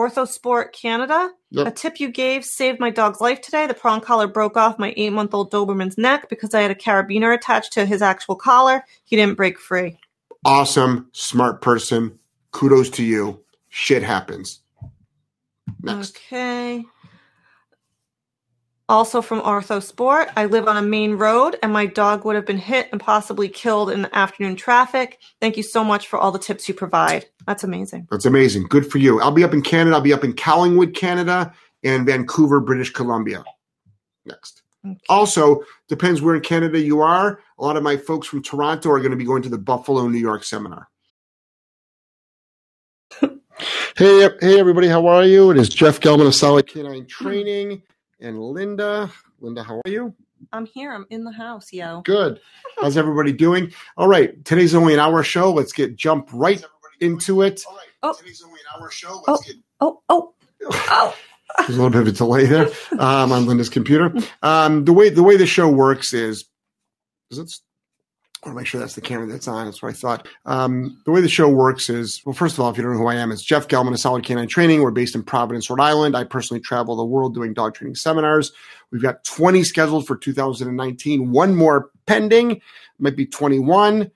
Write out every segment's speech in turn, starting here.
Orthosport Canada. Yep. A tip you gave saved my dog's life today. The prong collar broke off my 8-month-old Doberman's neck because I had a carabiner attached to his actual collar. He didn't break free. Awesome. Smart person. Kudos to you. Shit happens. Next. Okay. Also from Orthosport, I live on a main road and my dog would have been hit and possibly killed in the afternoon traffic. Thank you so much for all the tips you provide. That's amazing. That's amazing. Good for you. I'll be up in Canada. I'll be up in Collingwood, Canada, and Vancouver, British Columbia. Next. Okay. Also, depends where in Canada you are. A lot of my folks from Toronto are going to be going to the Buffalo, New York seminar. Hey, everybody. How are you? It is Jeff Gellman of Solid K9 Training. And Linda, how are you? I'm here. I'm in the house, yo. Good. How's everybody doing? All right. Today's only an hour show. Let's jump right into it. All right. Oh. Today's only an hour show. Oh. There's a little bit of a delay there on Linda's computer. The way the show works is I want to make sure that's the camera that's on. That's what I thought. The way the show works is, well, first of all, if you don't know who I am, it's Jeff Gellman of Solid K9 Training. We're based in Providence, Rhode Island. I personally travel the world doing dog training seminars. We've got 20 scheduled for 2019. One more pending. Might be 21.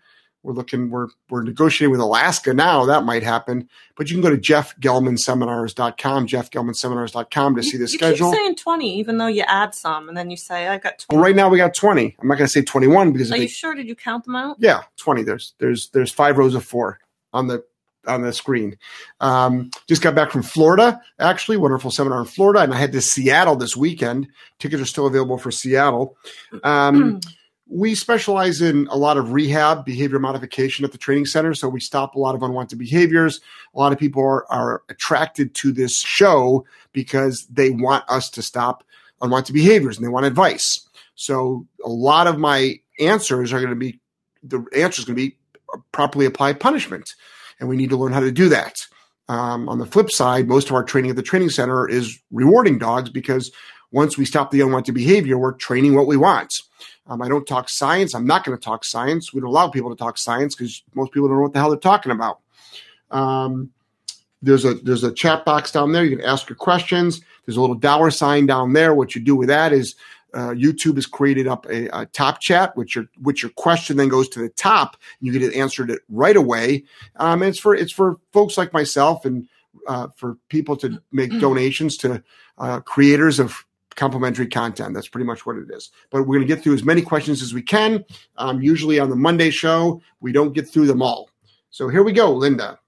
We're negotiating with Alaska now. That might happen. But you can go to JeffGellmanSeminars.com, JeffGellmanSeminars.com to see the schedule. You keep saying 20, even though you add some, and then you say, I got 20. Well, right now we got 20. I'm not going to say 21. Because Are you sure? Did you count them out? Yeah, 20. There's 5 rows of 4 on the screen. Just got back from Florida, actually. Wonderful seminar in Florida. And I head to Seattle this weekend. Tickets are still available for Seattle. We specialize in a lot of rehab, behavior modification at the training center. So we stop a lot of unwanted behaviors. A lot of people are attracted to this show because they want us to stop unwanted behaviors and they want advice. So a lot of my answers are going to be, properly apply punishment. And we need to learn how to do that. On the flip side, most of our training at the training center is rewarding dogs because once we stop the unwanted behavior, we're training what we want. I don't talk science. I'm not going to talk science. We don't allow people to talk science because most people don't know what the hell they're talking about. There's a chat box down there. You can ask your questions. There's a little $sign down there. What you do with that is YouTube has created up a top chat, which your question then goes to the top. And you get it answered right away. And it's for folks like myself and for people to make donations to creators of complimentary content. That's pretty much what it is. But we're going to get through as many questions as we can. Usually on the Monday show, we don't get through them all. So here we go, Linda.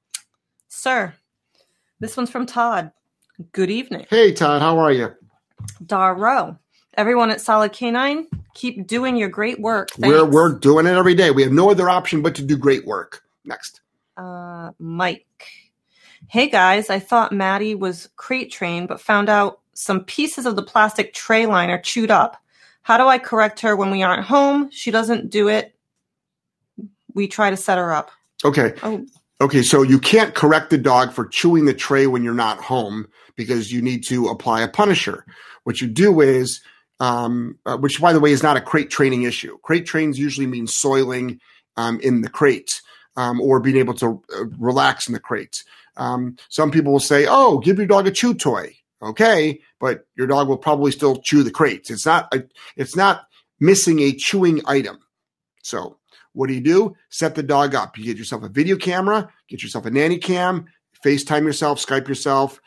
Sir, this one's from Todd. Good evening. Hey, Todd. How are you? Darro. Everyone at Solid K9, keep doing your great work. Thanks. We're doing it every day. We have no other option but to do great work. Next. Mike. Hey, guys. I thought Maddie was crate trained, but found out some pieces of the plastic tray liner chewed up. How do I correct her when we aren't home? She doesn't do it. We try to set her up. Okay. Oh. Okay, so you can't correct the dog for chewing the tray when you're not home because you need to apply a punisher. What you do is, which, by the way, is not a crate training issue. Crate trains usually mean soiling in the crate or being able to relax in the crate. Some people will say, oh, give your dog a chew toy. Okay, but your dog will probably still chew the crates. It's not missing a chewing item. So what do? Set the dog up. You get yourself a video camera, get yourself a nanny cam, FaceTime yourself, Skype yourself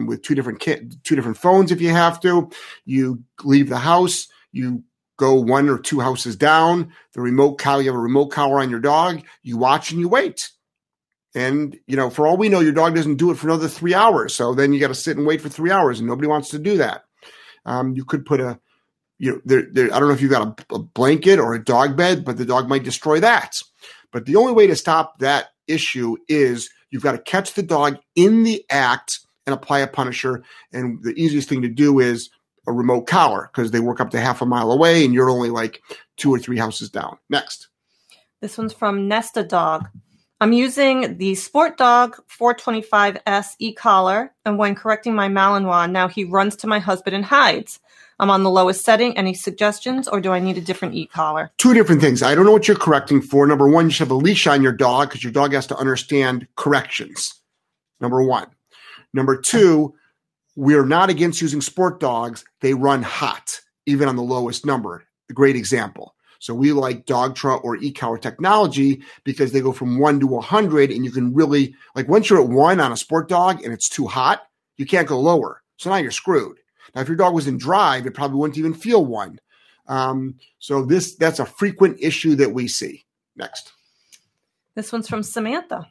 with two different phones if you have to. You leave the house. You go 1 or 2 houses down. The remote collar. You have a remote collar on your dog. You watch and you wait. And, you know, for all we know, your dog doesn't do it for another 3 hours. So then you got to sit and wait for 3 hours, and nobody wants to do that. You could put I don't know if you got a blanket or a dog bed, but the dog might destroy that. But the only way to stop that issue is you've got to catch the dog in the act and apply a punisher. And the easiest thing to do is a remote collar because they work up to half a mile away, and you're only like 2 or 3 houses down. Next. This one's from Nesta Dog. I'm using the Sport Dog 425S e-collar, and when correcting my Malinois, now he runs to my husband and hides. I'm on the lowest setting. Any suggestions, or do I need a different e-collar? 2 different things. I don't know what you're correcting for. Number 1, you should have a leash on your dog because your dog has to understand corrections. Number 1. Number two, we are not against using sport dogs. They run hot, even on the lowest number. A great example. So we like Dogtra or eCower technology because they go from 1 to 100, and you can really, like, once you're at 1 on a sport dog and it's too hot, you can't go lower. So now you're screwed. Now, if your dog was in drive, it probably wouldn't even feel 1. So that's a frequent issue that we see. Next. This one's from Samantha.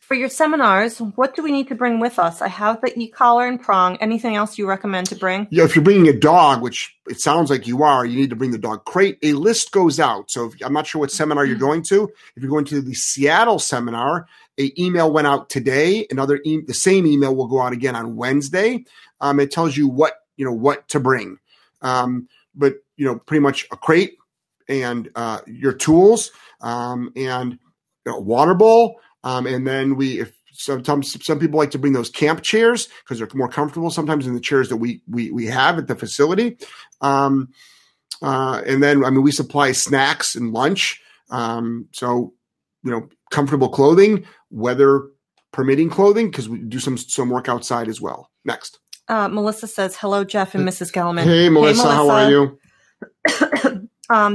For your seminars, what do we need to bring with us? I have the e-collar and prong. Anything else you recommend to bring? Yeah, if you're bringing a dog, which it sounds like you are, you need to bring the dog crate. A list goes out. So if, I'm not sure what seminar you're going to. If you're going to the Seattle seminar, an email went out today. The same email will go out again on Wednesday. It tells you what to bring. But pretty much a crate and your tools and a water bowl. And then sometimes some people like to bring those camp chairs because they're more comfortable sometimes in the chairs that we have at the facility. And then, we supply snacks and lunch. So, comfortable clothing, weather permitting clothing, because we do some work outside as well. Next. Melissa says, hello, Jeff and Mrs. Gellman. Hey, Melissa. How are you?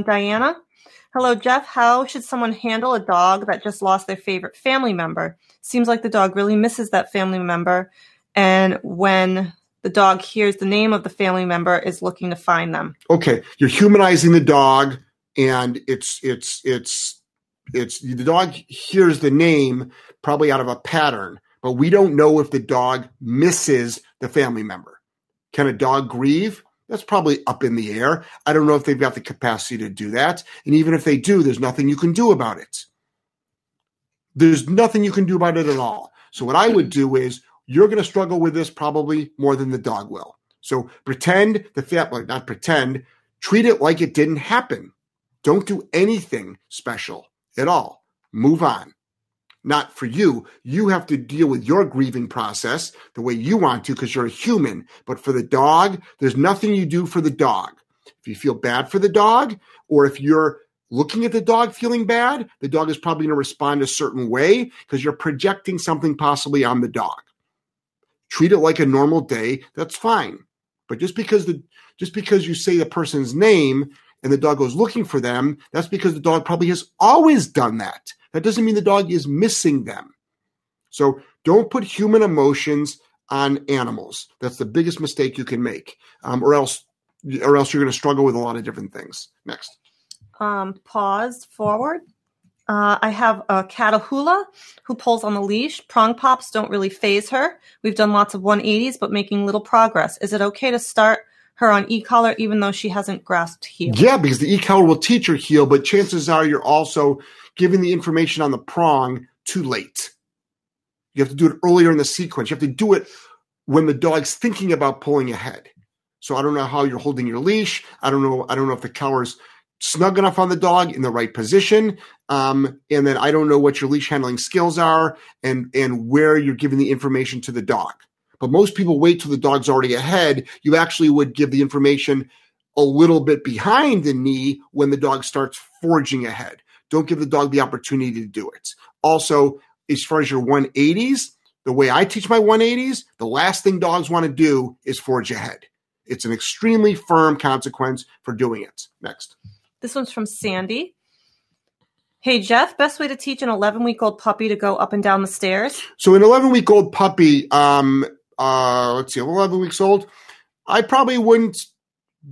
Diana. Hello, Jeff. How should someone handle a dog that just lost their favorite family member? Seems like the dog really misses that family member, and when the dog hears the name of the family member, is looking to find them. Okay, you're humanizing the dog, and it's the dog hears the name probably out of a pattern, but we don't know if the dog misses the family member. Can a dog grieve? That's probably up in the air. I don't know if they've got the capacity to do that. And even if they do, there's nothing you can do about it. There's nothing you can do about it at all. So what I would do is, you're going to struggle with this probably more than the dog will. So treat it like it didn't happen. Don't do anything special at all. Move on. Not for you. You have to deal with your grieving process the way you want to because you're a human. But for the dog, there's nothing you do for the dog. If you feel bad for the dog, or if you're looking at the dog feeling bad, the dog is probably going to respond a certain way because you're projecting something possibly on the dog. Treat it like a normal day. That's fine. But just because you say the person's name and the dog goes looking for them, that's because the dog probably has always done that. That doesn't mean the dog is missing them. So don't put human emotions on animals. That's the biggest mistake you can make, or else you're going to struggle with a lot of different things. Next. Pause forward. I have a Catahoula who pulls on the leash. Prong pops don't really faze her. We've done lots of 180s, but making little progress. Is it okay to start her on e-collar even though she hasn't grasped heel? Yeah, because the e-collar will teach her heel, but chances are you're also giving the information on the prong too late. You have to do it earlier in the sequence. You have to do it when the dog's thinking about pulling ahead. So I don't know how you're holding your leash. I don't know if the collar's snug enough on the dog in the right position. And then I don't know what your leash handling skills are and where you're giving the information to the dog. But most people wait till the dog's already ahead. You actually would give the information a little bit behind the knee when the dog starts forging ahead. Don't give the dog the opportunity to do it. Also, as far as your 180s, the way I teach my 180s, the last thing dogs want to do is forge ahead. It's an extremely firm consequence for doing it. Next. This one's from Sandy. Hey, Jeff, best way to teach an 11-week-old puppy to go up and down the stairs? So an 11-week-old puppy, 11 weeks old, I probably wouldn't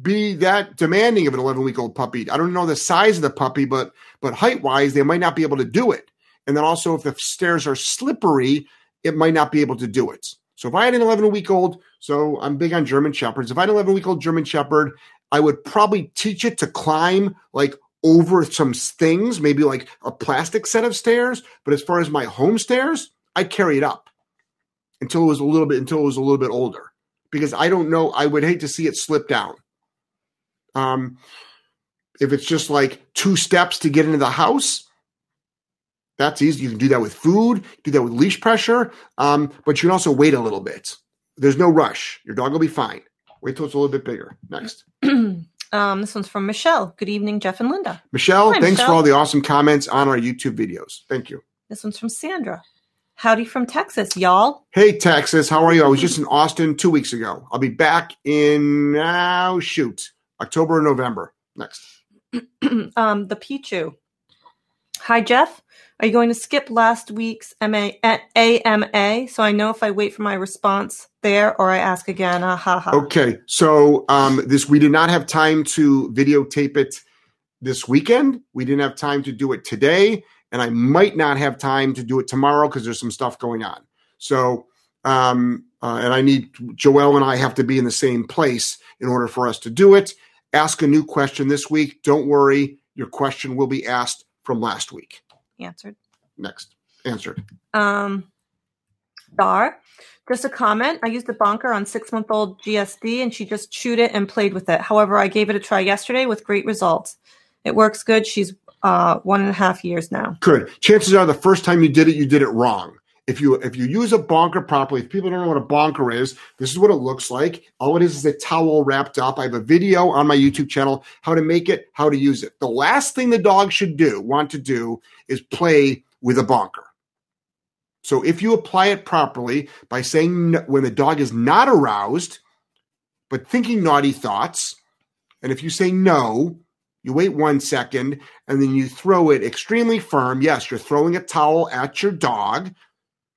be that demanding of an 11-week-old puppy. I don't know the size of the puppy, but height-wise, they might not be able to do it. And then also, if the stairs are slippery, it might not be able to do it. So if I had an 11-week-old, so I'm big on German Shepherds. If I had an 11-week-old German Shepherd, I would probably teach it to climb like over some things, maybe like a plastic set of stairs. But as far as my home stairs, I'd carry it up until it was a little bit older, because I don't know. I would hate to see it slip down. If it's just like 2 steps to get into the house, that's easy. You can do that with food, do that with leash pressure, but you can also wait a little bit. There's no rush. Your dog will be fine. Wait till it's a little bit bigger. Next. This one's from Michelle. Good evening, Jeff and Linda. Michelle, thanks for all the awesome comments on our YouTube videos. Thank you. This one's from Sandra. Howdy from Texas, y'all. Hey, Texas. How are you? I was just in Austin 2 weeks ago. I'll be back in, October or November. Next. The Pichu. Hi, Jeff. Are you going to skip last week's AMA? So I know if I wait for my response there or I ask again. Okay. So we did not have time to videotape it this weekend. We didn't have time to do it today. And I might not have time to do it tomorrow because there's some stuff going on. So, and I need Joelle and I have to be in the same place in order for us to do it. Ask a new question this week. Don't worry. Your question will be asked from last week. Answered. Next. Answered. Star, just a comment. I used a bonker on 6-month-old GSD and she just chewed it and played with it. However, I gave it a try yesterday with great results. It works good. She's 1.5 years now. Good. Chances are the first time you did it wrong. If you use a bonker properly, if people don't know what a bonker is, this is what it looks like. All it is a towel wrapped up. I have a video on my YouTube channel, how to make it, how to use it. The last thing the dog should want to do is play with a bonker. So if you apply it properly by saying when the dog is not aroused, but thinking naughty thoughts, and if you say no, you wait 1 second, and then you throw it extremely firm. Yes, you're throwing a towel at your dog.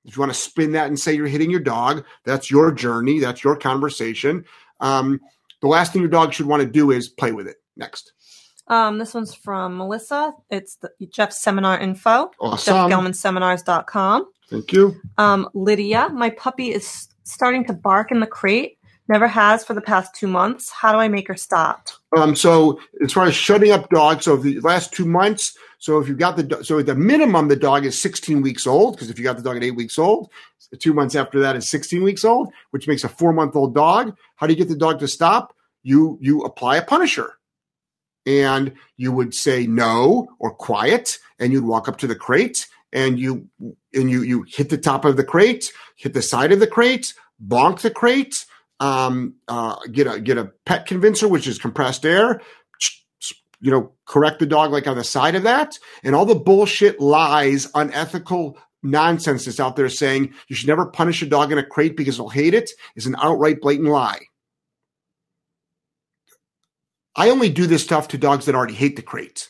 If you want to spin that and say you're hitting your dog, that's your journey. That's your conversation. The last thing your dog should want to do is play with it. Next. This one's from Melissa. It's the Jeff's seminar info. Awesome. JeffGellmanSeminars.com. Thank you. Lydia, my puppy is starting to bark in the crate. Never has for the past 2 months. How do I make her stop? So as far as shutting up dogs, so the last 2 months, so if you've got so at the minimum, the dog is 16 weeks old, because if you got the dog at 8 weeks old, 2 months after that is 16 weeks old, which makes a 4-month-old dog. How do you get the dog to stop? You apply a punisher. And you would say no or quiet, and you'd walk up to the crate, and you hit the top of the crate, hit the side of the crate, bonk the crate, get a pet convincer, which is compressed air, correct the dog like on the side of that. And all the bullshit, lies, unethical nonsense that's out there saying you should never punish a dog in a crate because they'll hate it is an outright blatant lie. I only do this stuff to dogs that already hate the crate.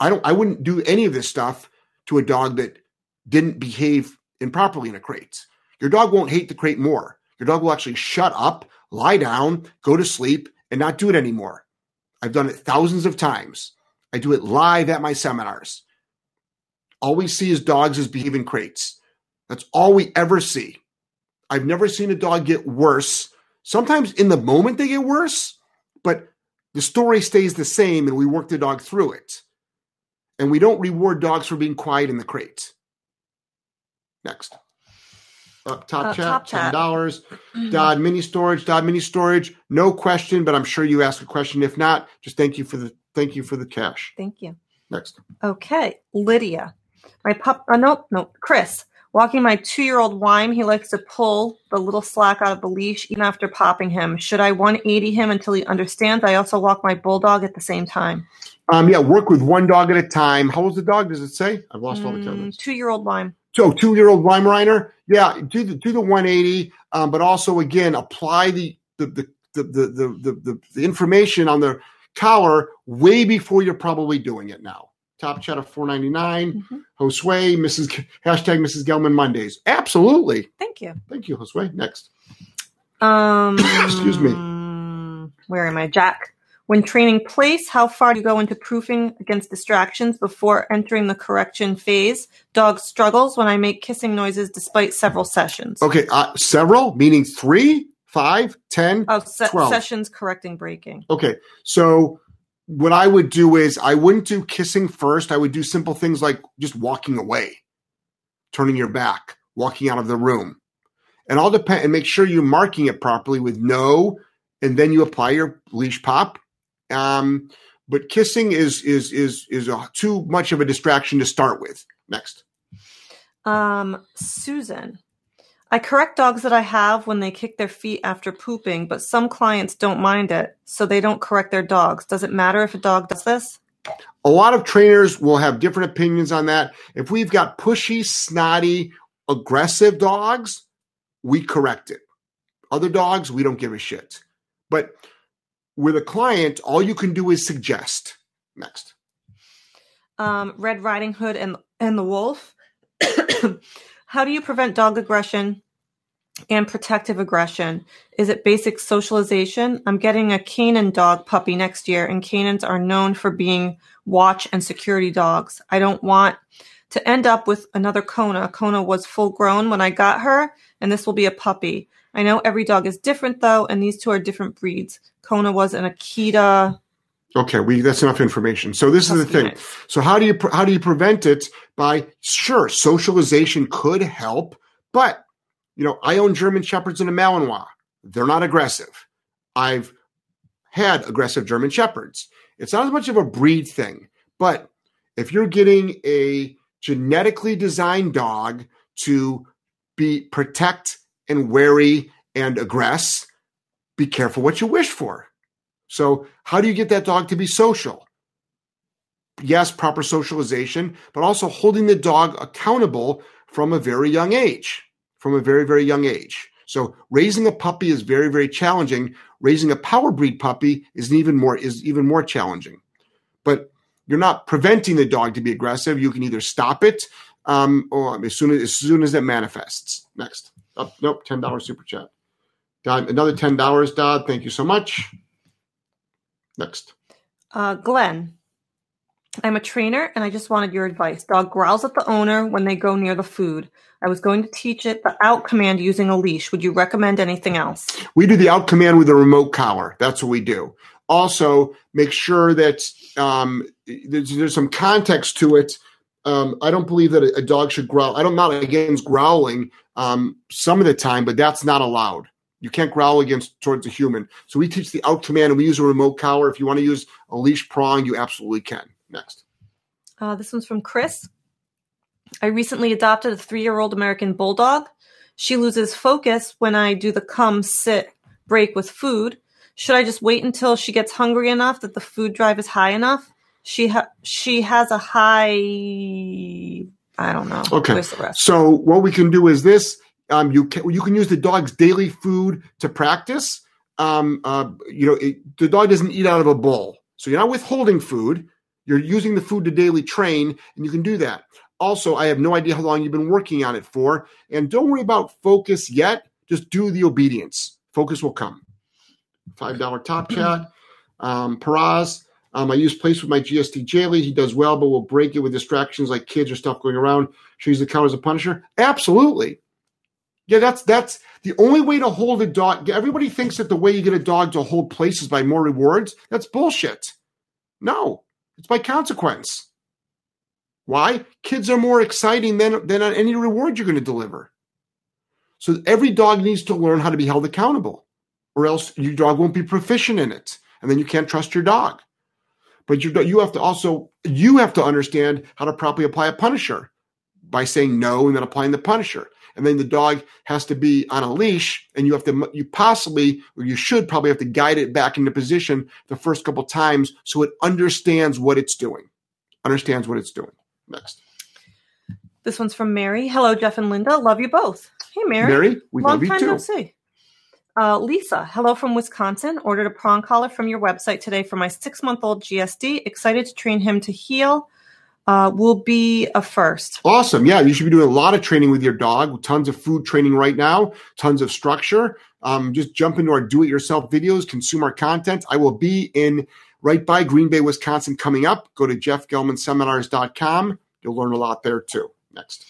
I wouldn't do any of this stuff to a dog that didn't behave improperly in a crate. Your dog won't hate the crate more. Your dog will actually shut up, lie down, go to sleep, and not do it anymore. I've done it thousands of times. I do it live at my seminars. All we see is dogs as behaving crates. That's all we ever see. I've never seen a dog get worse. Sometimes in the moment they get worse, but the story stays the same and we work the dog through it. And we don't reward dogs for being quiet in the crate. Next. Top chat, $10. Dodd mini storage. No question, but I'm sure you ask a question. If not, just thank you for the cash. Thank you. Next. Okay, Lydia, my pup. Chris, walking my 2-year-old Wime. He likes to pull the little slack out of the leash even after popping him. Should I 180 him until he understands? I also walk my bulldog at the same time. Work with one dog at a time. How old's the dog? Does it say? I've lost all the counts. 2-year-old Wime. So 2-year-old Weimaraner, yeah, do the 180, but also again apply the information on the collar way before you're probably doing it now. Top chat of $4.99. Mm-hmm. Josue, #Mrs. Gellman Mondays. Absolutely. Thank you, Josue. Next. Excuse me. Where am I, Jack? When training place, how far do you go into proofing against distractions before entering the correction phase? Dog struggles when I make kissing noises despite several sessions. Okay, several meaning 3, 5, 10, 12. Sessions correcting breaking. Okay, so what I would do is I wouldn't do kissing first. I would do simple things like just walking away, turning your back, walking out of the room. And all depend, and make sure you're marking it properly with no, and then you apply your leash pop. But kissing is too much of a distraction to start with. Next. Susan, I correct dogs that I have when they kick their feet after pooping, but some clients don't mind it, so they don't correct their dogs. Does it matter if a dog does this? A lot of trainers will have different opinions on that. If we've got pushy, snotty, aggressive dogs, we correct it. Other dogs, we don't give a shit. But with a client, all you can do is suggest. Next. Red Riding Hood and the Wolf. How do you prevent dog aggression and protective aggression? Is it basic socialization? I'm getting a Canine dog puppy next year, and Canines are known for being watch and security dogs. I don't want to end up with another Kona. Kona was full grown when I got her, and this will be a puppy. I know every dog is different, though, and these two are different breeds. Kona was an Akita. Okay, that's enough information. So this is the thing. Nice. So how do you prevent it? By, sure, socialization could help, but I own German Shepherds and a Malinois. They're not aggressive. I've had aggressive German Shepherds. It's not as much of a breed thing, but if you're getting a genetically designed dog to be protect and wary and aggress, be careful what you wish for. So how do you get that dog to be social? Yes, proper socialization, but also holding the dog accountable from a very young age, So raising a puppy is very, very challenging. Raising a power breed puppy is even more challenging. But you're not preventing the dog to be aggressive. You can either stop it or as soon as it manifests. Next. Oh, nope, $10 super chat. Another $10, Dodd. Thank you so much. Next. Glenn, I'm a trainer and I just wanted your advice. Dog growls at the owner when they go near the food. I was going to teach it the out command using a leash. Would you recommend anything else? We do the out command with a remote collar. That's what we do. Also, make sure that there's some context to it. I don't believe that a dog should growl. I'm not against growling some of the time, but that's not allowed. You can't growl towards a human. So we teach the out command, and we use a remote collar. If you want to use a leash prong, you absolutely can. Next. This one's from Chris. I recently adopted a 3-year-old American Bulldog. She loses focus when I do the come, sit, break with food. Should I just wait until she gets hungry enough that the food drive is high enough? She has a high, I don't know. Okay. Where's the rest? So what we can do is this. You can use the dog's daily food to practice. The dog doesn't eat out of a bowl. So you're not withholding food. You're using the food to daily train, and you can do that. Also, I have no idea how long you've been working on it for. And don't worry about focus yet. Just do the obedience. Focus will come. $5 top chat. Paraz. I use Place with my GSD Jaily. He does well, but will break it with distractions like kids or stuff going around. Should use the collar as a punisher? Absolutely. Yeah, that's the only way to hold a dog. Everybody thinks that the way you get a dog to hold place is by more rewards. That's bullshit. No, it's by consequence. Why? Kids are more exciting than any reward you're going to deliver. So every dog needs to learn how to be held accountable, or else your dog won't be proficient in it, and then you can't trust your dog. But you have to understand how to properly apply a punisher by saying no and then applying the punisher. And then the dog has to be on a leash, and you should probably have to guide it back into position the first couple times so it understands what it's doing. Next. This one's from Mary. Hello, Jeff and Linda. Love you both. Hey, Mary, we love you too. Long time no see. Lisa, hello from Wisconsin. Ordered a prong collar from your website today for my 6-month-old GSD. Excited to train him to heel. Will be a first. Awesome. Yeah, you should be doing a lot of training with your dog. Tons of food training right now, tons of structure. Just jump into our do-it-yourself videos, consume our content. I will be in right by Green Bay, Wisconsin coming up. Go to JeffGellmanSeminars.com. You'll learn a lot there too. Next.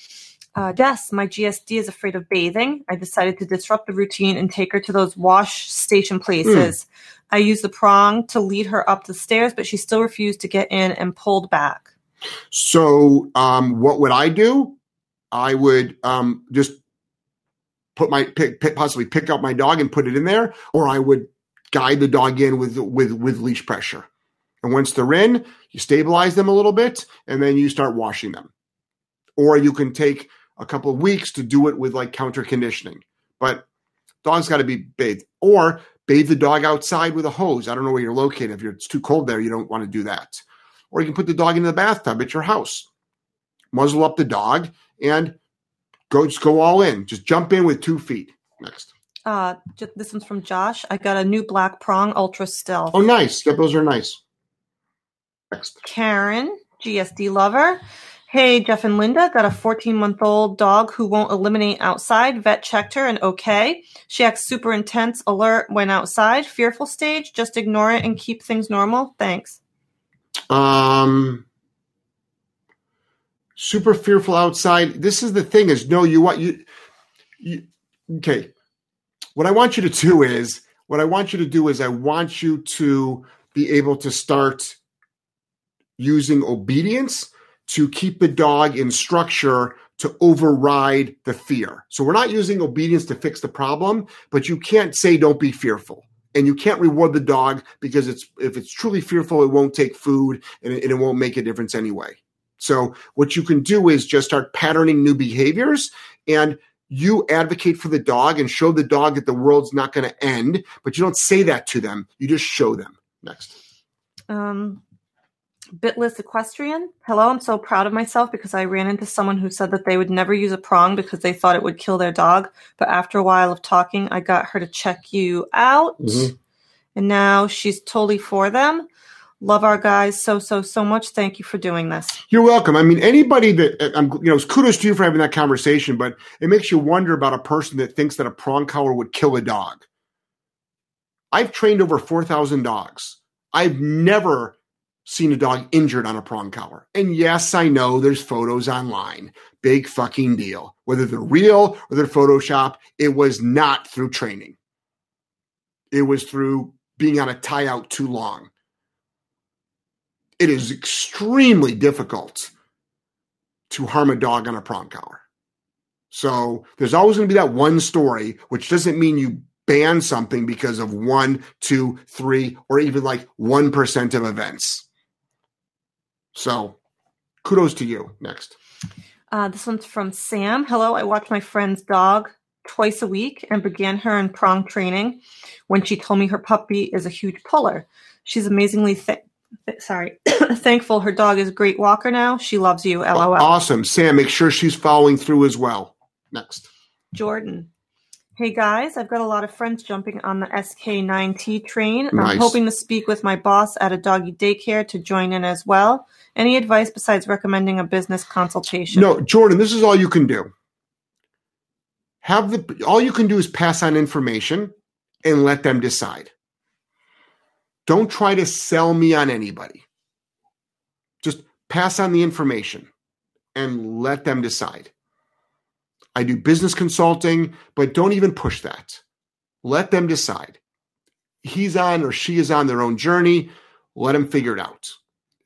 Yes, my GSD is afraid of bathing. I decided to disrupt the routine and take her to those wash station places. I used the prong to lead her up the stairs, but she still refused to get in and pulled back. So what would I do? I would just possibly pick up my dog and put it in there, or I would guide the dog in with leash pressure. And once they're in, you stabilize them a little bit, and then you start washing them. Or you can take a couple of weeks to do it with like counter conditioning. But dog's got to be bathed. Or bathe the dog outside with a hose. I don't know where you're located. If it's too cold there, you don't want to do that. Or you can put the dog into the bathtub at your house. Muzzle up the dog and Just go all in. Just jump in with 2 feet. Next. This one's from Josh. I got a new black prong ultra stealth. Oh, nice. Yeah, those are nice. Next. Karen, GSD lover. Hey, Jeff and Linda, got a 14-month-old dog who won't eliminate outside. Vet checked her and okay. She acts super intense, alert when outside. Fearful stage, just ignore it and keep things normal. Thanks. Super fearful outside. This is the thing is, no, okay. What I want you to do is I want you to be able to start using obedience to keep the dog in structure to override the fear. So we're not using obedience to fix the problem, but you can't say don't be fearful. And you can't reward the dog because if it's truly fearful, it won't take food and it won't make a difference anyway. So what you can do is just start patterning new behaviors, and you advocate for the dog and show the dog that the world's not going to end, but you don't say that to them. You just show them. Next. Bitless Equestrian. Hello, I'm so proud of myself because I ran into someone who said that they would never use a prong because they thought it would kill their dog. But after a while of talking, I got her to check you out. Mm-hmm. And now she's totally for them. Love our guys so much. Thank you for doing this. You're welcome. I mean, anybody that kudos to you for having that conversation, but it makes you wonder about a person that thinks that a prong collar would kill a dog. I've trained over 4,000 dogs. I've never seen a dog injured on a prong collar. And yes, I know there's photos online. Big fucking deal. Whether they're real or they're Photoshop, it was not through training. It was through being on a tie out too long. It is extremely difficult to harm a dog on a prong collar. So there's always going to be that one story, which doesn't mean you ban something because of 1, 2, 3, or even like 1% of events. So kudos to you. Next. This one's from Sam. Hello, I watch my friend's dog twice a week and began her in prong training when she told me her puppy is a huge puller. She's amazingly thankful her dog is a great walker now. She loves you, LOL. Awesome. Sam, make sure she's following through as well. Next. Jordan. Hey guys, I've got a lot of friends jumping on the SK9T train. Nice. I'm hoping to speak with my boss at a doggy daycare to join in as well. Any advice besides recommending a business consultation? No, Jordan, this is all you can do. All you can do is pass on information and let them decide. Don't try to sell me on anybody. Just pass on the information and let them decide. I do business consulting, but don't even push that. Let them decide. He's on or she is on their own journey. Let them figure it out.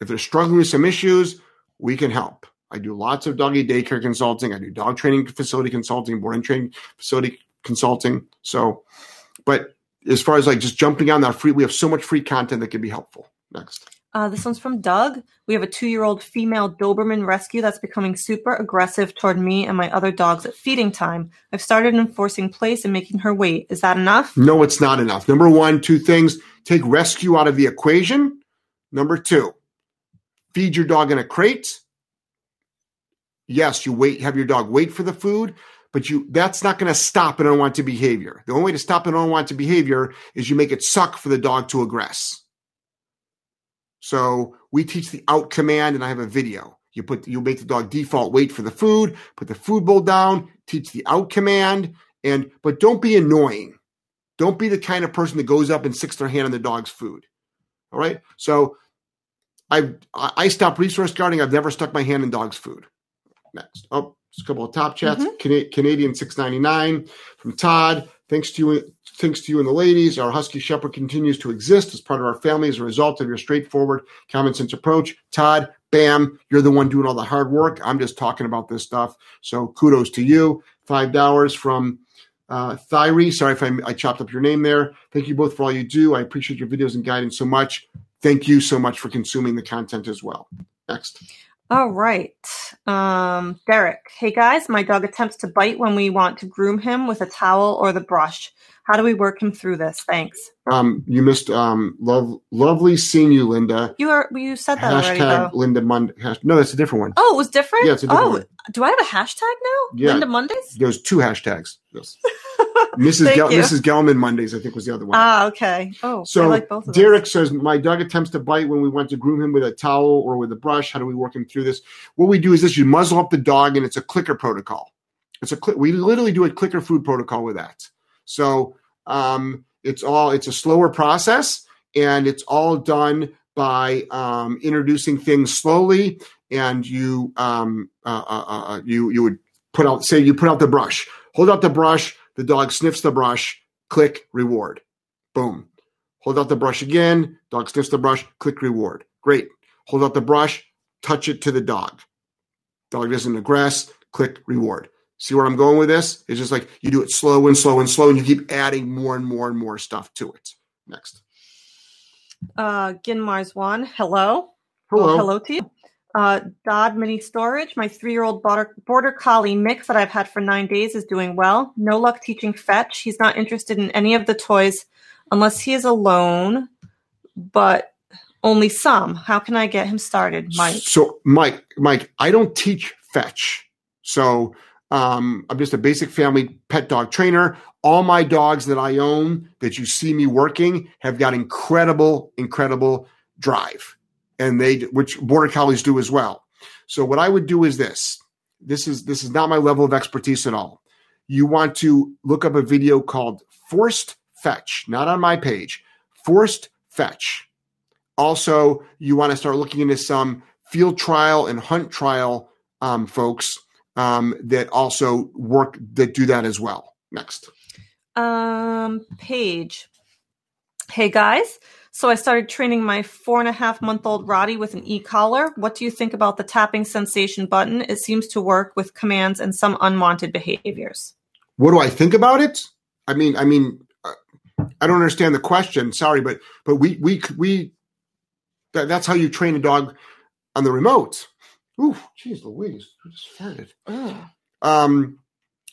If they're struggling with some issues, we can help. I do lots of doggy daycare consulting. I do dog training facility consulting, boarding training facility consulting. So, but as far as like just jumping on that free, we have so much free content that can be helpful. Next. This one's from Doug. We have a 2-year-old female Doberman rescue that's becoming super aggressive toward me and my other dogs at feeding time. I've started enforcing place and making her wait. Is that enough? No, it's not enough. Number one, 2 things. Take rescue out of the equation. Number 2, feed your dog in a crate. Yes, you wait. Have your dog wait for the food, but that's not going to stop an unwanted behavior. The only way to stop an unwanted behavior is you make it suck for the dog to aggress. So we teach the out command, and I have a video. You make the dog default wait for the food, put the food bowl down, teach the out command, but don't be annoying. Don't be the kind of person that goes up and sticks their hand on the dog's food. All right. So I stopped resource guarding. I've never stuck my hand in dog's food. Next. Oh, just a couple of top chats. Mm-hmm. Canadian 699 from Todd. Thanks to you and the ladies, our Husky Shepherd continues to exist as part of our family as a result of your straightforward, common-sense approach. Todd, bam, you're the one doing all the hard work. I'm just talking about this stuff. So kudos to you. $5 from Thyri. Sorry if I chopped up your name there. Thank you both for all you do. I appreciate your videos and guidance so much. Thank you so much for consuming the content as well. Next. All right. Derek. Hey, guys. My dog attempts to bite when we want to groom him with a towel or the brush. How do we work him through this? Thanks. You missed lovely seeing you, Linda. You said that already, though. Linda Monday. No, that's a different one. Oh, it was different? Yeah, it's a different one. Do I have a hashtag now? Yeah. Linda Mondays? There's two hashtags. Yes. Mrs. Gellman Mondays, I think, was the other one. Ah, okay. Oh, so I like both of Derek those. Says, my dog attempts to bite when we want to groom him with a towel or with a brush. How do we work him through this? What we do is this. You muzzle up the dog, and it's a clicker protocol. We literally do a clicker food protocol with that. So it's a slower process, and it's all done by introducing things slowly. And you would put out the brush, hold out the brush. The dog sniffs the brush, click, reward. Boom. Hold out the brush again. Dog sniffs the brush, click, reward. Great. Hold out the brush, touch it to the dog. Dog doesn't aggress, click, reward. See where I'm going with this? It's just like you do it slow and slow and slow, and you keep adding more and more and more stuff to it. Next. Ginmar's one. Hello. Hello. Oh, hello to you. Dodd mini storage. My 3-year-old border collie mix that I've had for 9 days is doing well. No luck teaching fetch. He's not interested in any of the toys unless he is alone, but only some. How can I get him started, Mike? So, Mike, I don't teach fetch. So I'm just a basic family pet dog trainer. All my dogs that I own that you see me working have got incredible, incredible drive. And which border collies do as well. So what I would do is this. This is not my level of expertise at all. You want to look up a video called Forced Fetch, not on my page, Forced Fetch. Also, you want to start looking into some field trial and hunt trial folks that also work, that do that as well. Next. Paige. Hey, guys. So I started training my 4.5-month-old Roddy with an e-collar. What do you think about the tapping sensation button? It seems to work with commands and some unwanted behaviors. What do I think about it? I mean, I don't understand the question. Sorry, but that's how you train a dog on the remote. Ooh, geez, Louise, I just farted. Oh.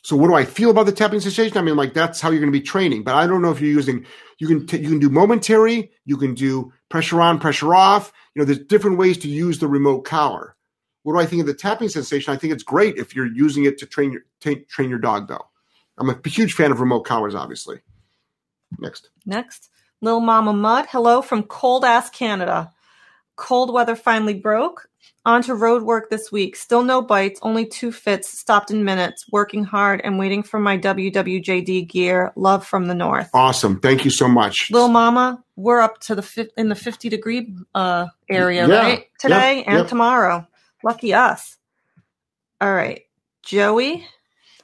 So what do I feel about the tapping sensation? I mean, like, that's how you're going to be training. But I don't know if you're using – you can do momentary. You can do pressure on, pressure off. You know, there's different ways to use the remote collar. What do I think of the tapping sensation? I think it's great if you're using it to train your dog, though. I'm a huge fan of remote collars, obviously. Next. Lil Mama Mud. Hello from cold-ass Canada. Cold weather finally broke. On to road work this week. Still no bites, only 2 fits, stopped in minutes, working hard and waiting for my WWJD gear. Love from the north. Awesome. Thank you so much. Lil Mama, we're up to in the 50-degree area, yeah, right? Today and tomorrow. Lucky us. All right. Joey,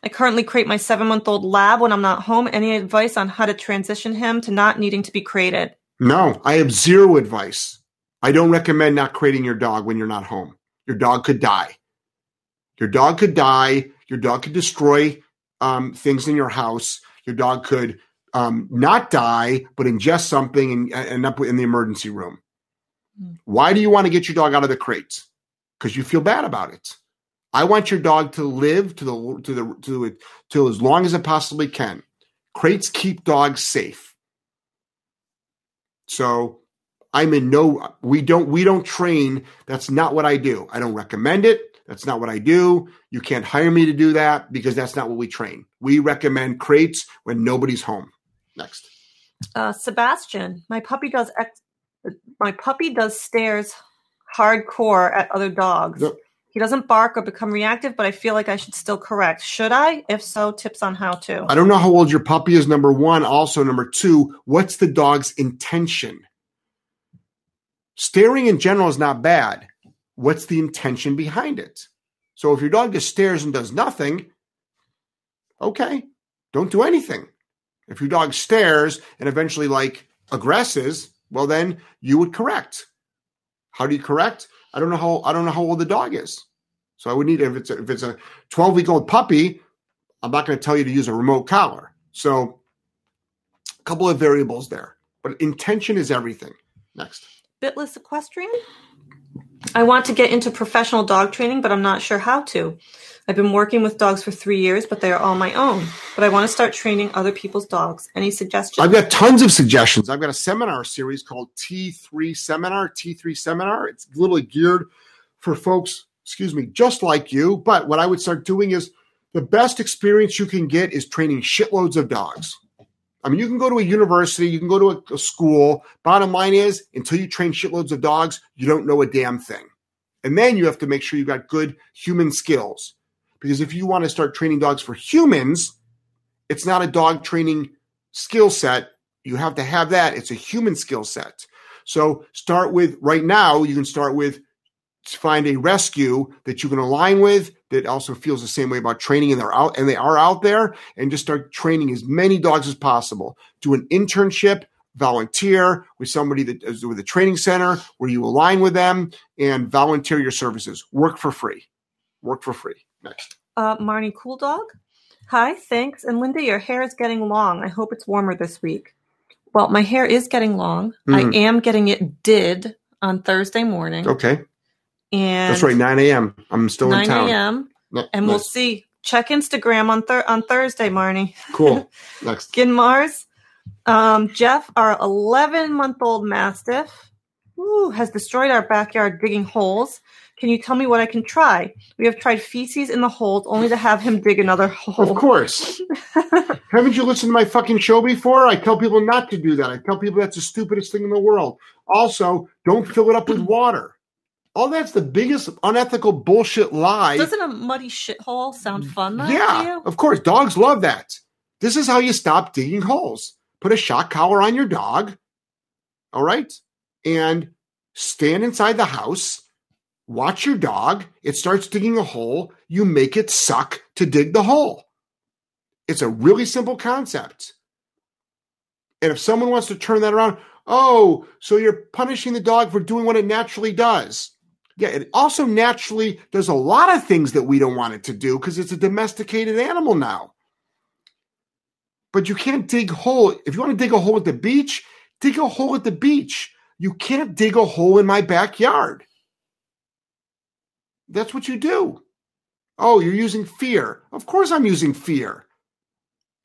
I currently crate my 7-month-old lab when I'm not home. Any advice on how to transition him to not needing to be crated? No, I have zero advice. I don't recommend not crating your dog when you're not home. Your dog could die. Your dog could die. Your dog could destroy things in your house. Your dog could not die, but ingest something and end up in the emergency room. Why do you want to get your dog out of the crate? Because you feel bad about it. I want your dog to live to as long as it possibly can. Crates keep dogs safe. So. We don't train. That's not what I do. I don't recommend it. That's not what I do. You can't hire me to do that because that's not what we train. We recommend crates when nobody's home. Next. Sebastian, my puppy does stares hardcore at other dogs. Yep. He doesn't bark or become reactive, but I feel like I should still correct. Should I? If so, tips on how to. I don't know how old your puppy is, number one. Also, number two, what's the dog's intention? Staring in general is not bad. What's the intention behind it? So if your dog just stares and does nothing, okay, don't do anything. If your dog stares and eventually aggresses, well then you would correct. How do you correct? I don't know how old the dog is. So I would need, if it's a 12-week-old puppy, I'm not going to tell you to use a remote collar. So a couple of variables there, but intention is everything. Next. Bitless Equestrian? I want to get into professional dog training, but I'm not sure how to. I've been working with dogs for 3 years, but they are all my own. But I want to start training other people's dogs. Any suggestions? I've got tons of suggestions. I've got a seminar series called T3 Seminar. It's literally geared for folks, just like you. But what I would start doing is the best experience you can get is training shitloads of dogs. I mean, you can go to a university, you can go to a school. Bottom line is, until you train shitloads of dogs, you don't know a damn thing. And then you have to make sure you've got good human skills. Because if you want to start training dogs for humans, it's not a dog training skill set. You have to have that. It's a human skill set. So start with, right now, you can start with, find a rescue that you can align with that also feels the same way about training, and they are out there, and just start training as many dogs as possible. Do an internship, volunteer with somebody that is with a training center where you align with them, and volunteer your services. Work for free. Next. Marnie Cool Dog. Hi, thanks. And Linda, your hair is getting long. I hope it's warmer this week. Well, my hair is getting long. Mm-hmm. I am getting it did on Thursday morning. Okay. And that's right, 9 a.m. I'm still in town. 9 a.m. And we'll see. Check Instagram on Thursday, Marnie. Cool. Next. Ginmars. Jeff, our 11-month-old Mastiff, has destroyed our backyard digging holes. Can you tell me what I can try? We have tried feces in the holes only to have him dig another hole. Of course. Haven't you listened to my fucking show before? I tell people not to do that. I tell people that's the stupidest thing in the world. Also, don't fill it up with water. All that's the biggest unethical bullshit lie. Doesn't a muddy shithole sound fun? Yeah, to you? Of course. Dogs love that. This is how you stop digging holes. Put a shock collar on your dog, all right? And stand inside the house. Watch your dog. It starts digging a hole. You make it suck to dig the hole. It's a really simple concept. And if someone wants to turn that around, oh, so you're punishing the dog for doing what it naturally does. Yeah, it also naturally does a lot of things that we don't want it to do because it's a domesticated animal now. But you can't dig hole. If you want to dig a hole at the beach, dig a hole at the beach. You can't dig a hole in my backyard. That's what you do. Oh, you're using fear. Of course I'm using fear.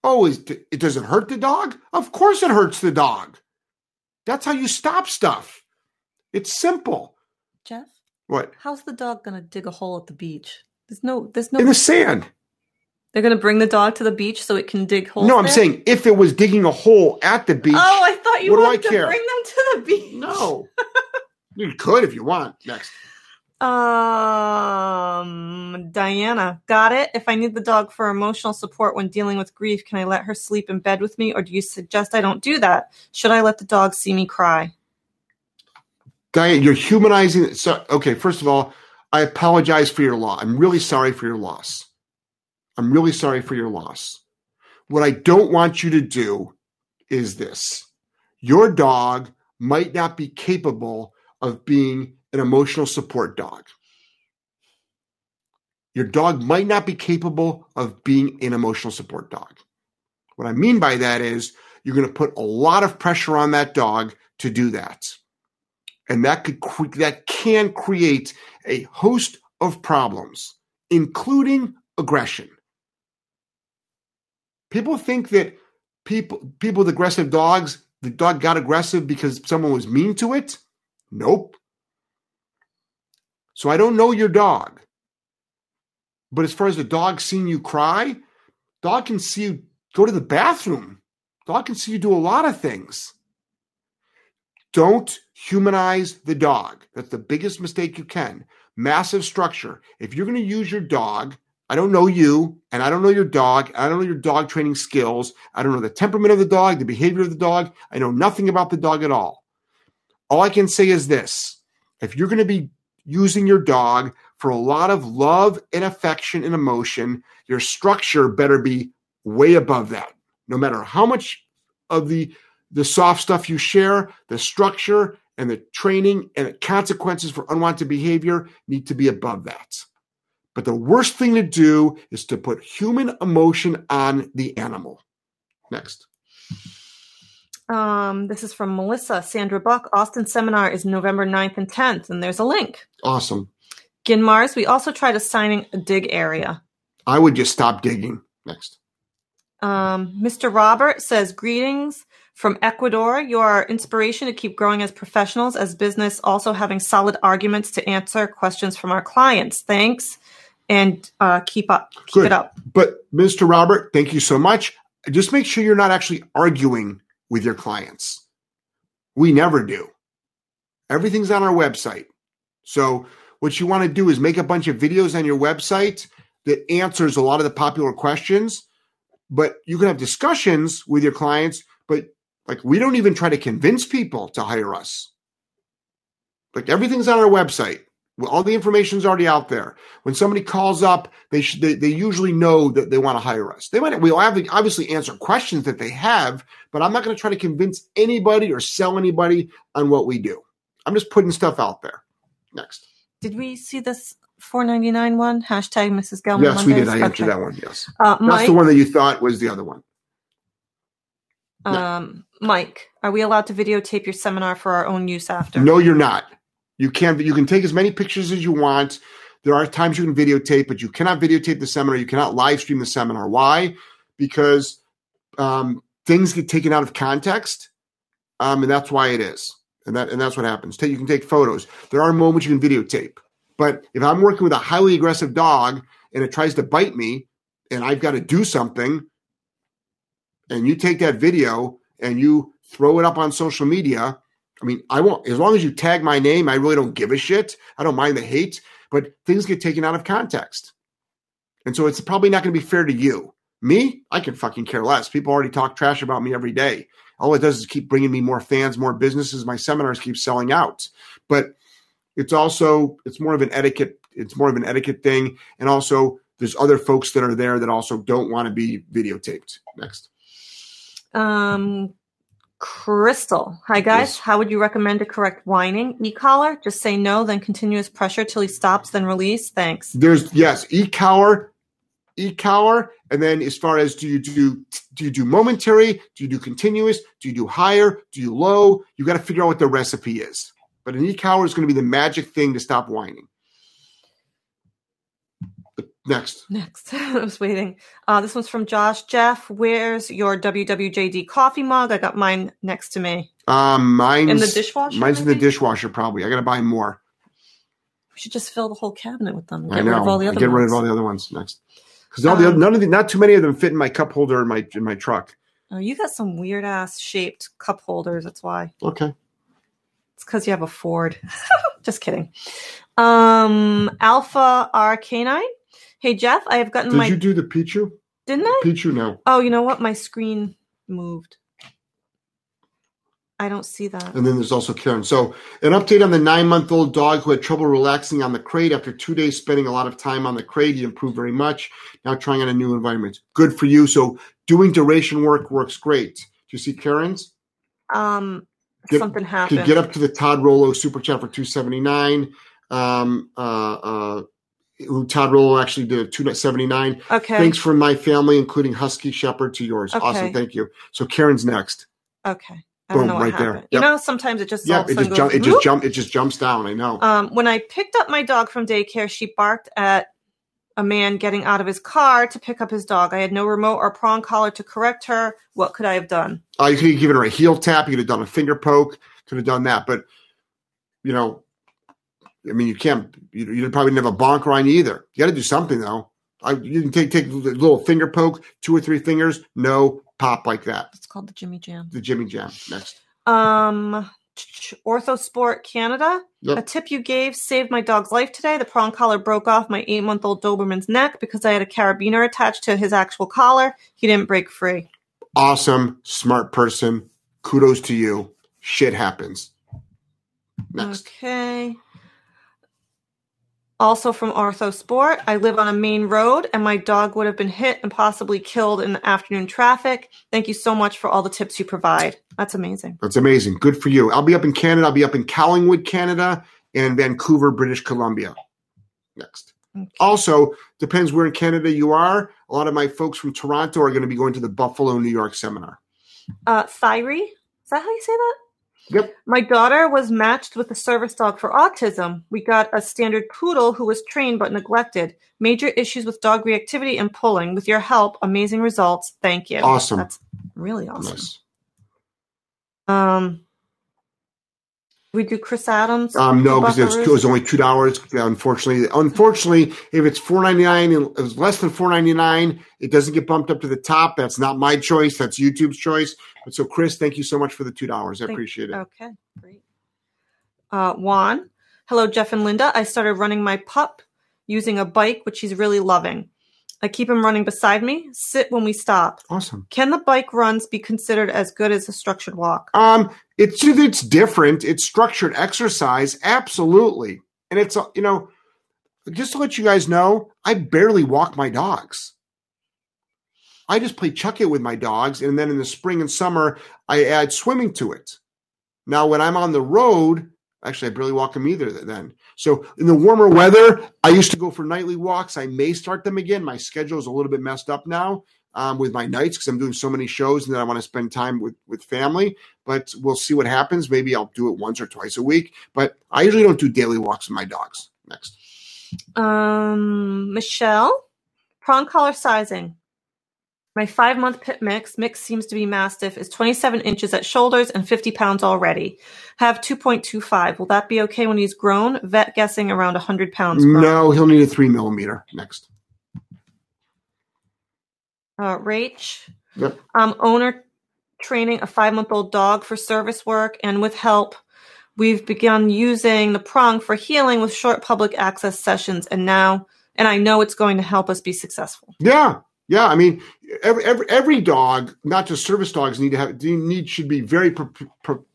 Oh, it doesn't hurt the dog? Of course it hurts the dog. That's how you stop stuff. It's simple. Jeff? What? How's the dog going to dig a hole at the beach? There's no. In the sand. They're going to bring the dog to the beach so it can dig holes. No, I'm saying if it was digging a hole at the beach. Oh, I thought you wanted to bring them to the beach. No. You could if you want. Next. Diana. Got it. If I need the dog for emotional support when dealing with grief, can I let her sleep in bed with me, or do you suggest I don't do that? Should I let the dog see me cry? Diana, you're humanizing. So, okay, first of all, I apologize for your loss. I'm really sorry for your loss. What I don't want you to do is this. Your dog might not be capable of being an emotional support dog. Your dog might not be capable of being an emotional support dog. What I mean by that is you're going to put a lot of pressure on that dog to do that. And that can create a host of problems, including aggression. People think that people with aggressive dogs, the dog got aggressive because someone was mean to it. Nope. So I don't know your dog. But as far as the dog seeing you cry, dog can see you go to the bathroom. Dog can see you do a lot of things. Don't humanize the dog. That's the biggest mistake you can. Massive structure. If you're going to use your dog, I don't know you, and I don't know your dog. I don't know your dog training skills. I don't know the temperament of the dog, the behavior of the dog. I know nothing about the dog at all. All I can say is this. If you're going to be using your dog for a lot of love and affection and emotion, your structure better be way above that. No matter how much of the soft stuff you share, the structure and the training and the consequences for unwanted behavior need to be above that. But the worst thing to do is to put human emotion on the animal. Next. This is from Melissa. Sandra Buck, Austin seminar is November 9th and 10th, and there's a link. Awesome. Ginmars, we also tried assigning a dig area. I would just stop digging. Next. Mr. Robert says, greetings from Ecuador. You are our inspiration to keep growing as professionals, as business, also having solid arguments to answer questions from our clients. Thanks. And keep it up. But Mr. Robert, thank you so much. Just make sure you're not actually arguing with your clients. We never do. Everything's on our website. So what you want to do is make a bunch of videos on your website that answers a lot of the popular questions, but you can have discussions with your clients, but like we don't even try to convince people to hire us. Like everything's on our website. All the information's already out there. When somebody calls up, they usually know that they want to hire us. We'll obviously answer questions that they have, but I'm not going to try to convince anybody or sell anybody on what we do. I'm just putting stuff out there. Next. Did we see this $4.99 one? Hashtag Mrs. Gellman. Yes, Mondays. We did. I answered that one. Yes. That's the one that you thought was the other one. No. Mike, are we allowed to videotape your seminar for our own use after? No, you're not. You can take as many pictures as you want. There are times you can videotape, but you cannot videotape the seminar. You cannot live stream the seminar. Why? Because things get taken out of context, and that's why it is. And that's what happens. You can take photos. There are moments you can videotape. But if I'm working with a highly aggressive dog and it tries to bite me and I've got to do something, and you take that video and you throw it up on social media, I mean, I won't. As long as you tag my name, I really don't give a shit. I don't mind the hate, but things get taken out of context. And so it's probably not going to be fair to you. Me, I can fucking care less. People already talk trash about me every day. All it does is keep bringing me more fans, more businesses. My seminars keep selling out. But it's more of an etiquette. It's more of an etiquette thing. And also there's other folks that are there that also don't want to be videotaped. Next. Crystal. Hi, guys. Yes. How would you recommend to correct whining? E-collar? Just say no, then continuous pressure till he stops, then release. Thanks. Yes, e-collar. And then as far as do you do momentary? Do you do continuous? Do you do higher? Do you low? You got to figure out what the recipe is. But an e-collar is going to be the magic thing to stop whining. Next. I was waiting. This one's from Josh. Jeff, where's your WWJD coffee mug? I got mine next to me. Mine's in the dishwasher. Mine's maybe? In the dishwasher, probably. I got to buy more. We should just fill the whole cabinet with them. And get rid of all the other ones. Next, because not too many of them fit in my cup holder in my truck. Oh, you got some weird ass shaped cup holders. That's why. Okay. It's because you have a Ford. Just kidding. Alpha RK9. Hey, Jeff, I have gotten Did you do the Pichu? Didn't I? Pichu, no. Oh, you know what? My screen moved. I don't see that. And then there's also Karen. So an update on the 9-month-old dog who had trouble relaxing on the crate. After 2 days spending a lot of time on the crate, he improved very much. Now trying on a new environment. Good for you. So doing duration work works great. Do you see Karen's? Something happened. To get up to the Todd Rolo Super Chat for $279. Todd Rolo actually did a $279. Okay. Thanks from my family, including Husky Shepherd, to yours. Okay. Awesome. Thank you. So Karen's next. Okay. I don't know what happened. There. Yep. You know, sometimes it just jumps down. I know. When I picked up my dog from daycare, she barked at a man getting out of his car to pick up his dog. I had no remote or prong collar to correct her. What could I have done? You could have given her a heel tap. You could have done a finger poke. Could have done that. But, you know, I mean, you can't. You probably didn't have a bonker on you either. You got to do something though. You can take a little finger poke, 2 or 3 fingers. No pop like that. It's called the Jimmy Jam. The Jimmy Jam. Next. Orthosport Canada. Yep. A tip you gave saved my dog's life today. The prong collar broke off my 8-month-old Doberman's neck because I had a carabiner attached to his actual collar. He didn't break free. Awesome, smart person. Kudos to you. Shit happens. Next. Okay. Also from Orthosport, I live on a main road and my dog would have been hit and possibly killed in the afternoon traffic. Thank you so much for all the tips you provide. That's amazing. That's amazing. Good for you. I'll be up in Canada. I'll be up in Collingwood, Canada, and Vancouver, British Columbia. Next. Okay. Also, depends where in Canada you are. A lot of my folks from Toronto are going to be going to the Buffalo, New York seminar. Thyri, Is that how you say that? Yep. My daughter was matched with a service dog for autism. We got a standard poodle who was trained but neglected. Major issues with dog reactivity and pulling. With your help, amazing results. Thank you. Awesome. That's really awesome. Nice. We do Chris Adams. No, because it's only $2. Unfortunately, if it's $4.99 and it's less than $4.99, it doesn't get bumped up to the top. That's not my choice. That's YouTube's choice. But so, Chris, thank you so much for the $2. I appreciate it. Okay, great. Juan, hello, Jeff and Linda. I started running my pup using a bike, which he's really loving. I keep him running beside me. Sit when we stop. Awesome. Can the bike runs be considered as good as a structured walk? It's different. It's structured exercise, absolutely. And it's, you know, just to let you guys know, I barely walk my dogs. I just play chuck it with my dogs, and then in the spring and summer, I add swimming to it. Now, when I'm on the road, actually, I barely walk them either then. So in the warmer weather, I used to go for nightly walks. I may start them again. My schedule is a little bit messed up now with my nights because I'm doing so many shows and then I want to spend time with family. But we'll see what happens. Maybe I'll do it once or twice a week. But I usually don't do daily walks with my dogs. Next. Michelle, prong collar sizing. My 5-month pit mix seems to be Mastiff, is 27 inches at shoulders and 50 pounds already. Have 2.25. Will that be okay when he's grown? Vet guessing around 100 pounds. Grown. No, he'll need a 3 millimeter. Next. Rach. Yep. Owner training a 5-month-old dog for service work, and with help, we've begun using the prong for healing with short public access sessions. And I know it's going to help us be successful. Yeah. Yeah, I mean, every dog, not just service dogs, should be very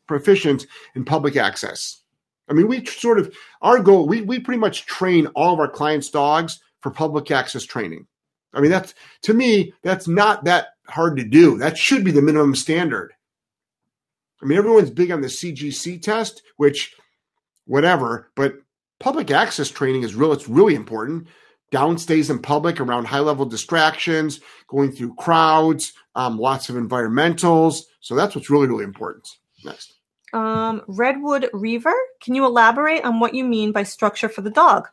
proficient in public access. I mean, we sort of our goal. We pretty much train all of our clients' dogs for public access training. I mean, that's not that hard to do. That should be the minimum standard. I mean, everyone's big on the CGC test, which, whatever. But public access training is real. It's really important. Downstays in public around high-level distractions, going through crowds, lots of environmentals. So that's what's really, really important. Next. Redwood Reaver, can you elaborate on what you mean by structure for the dog?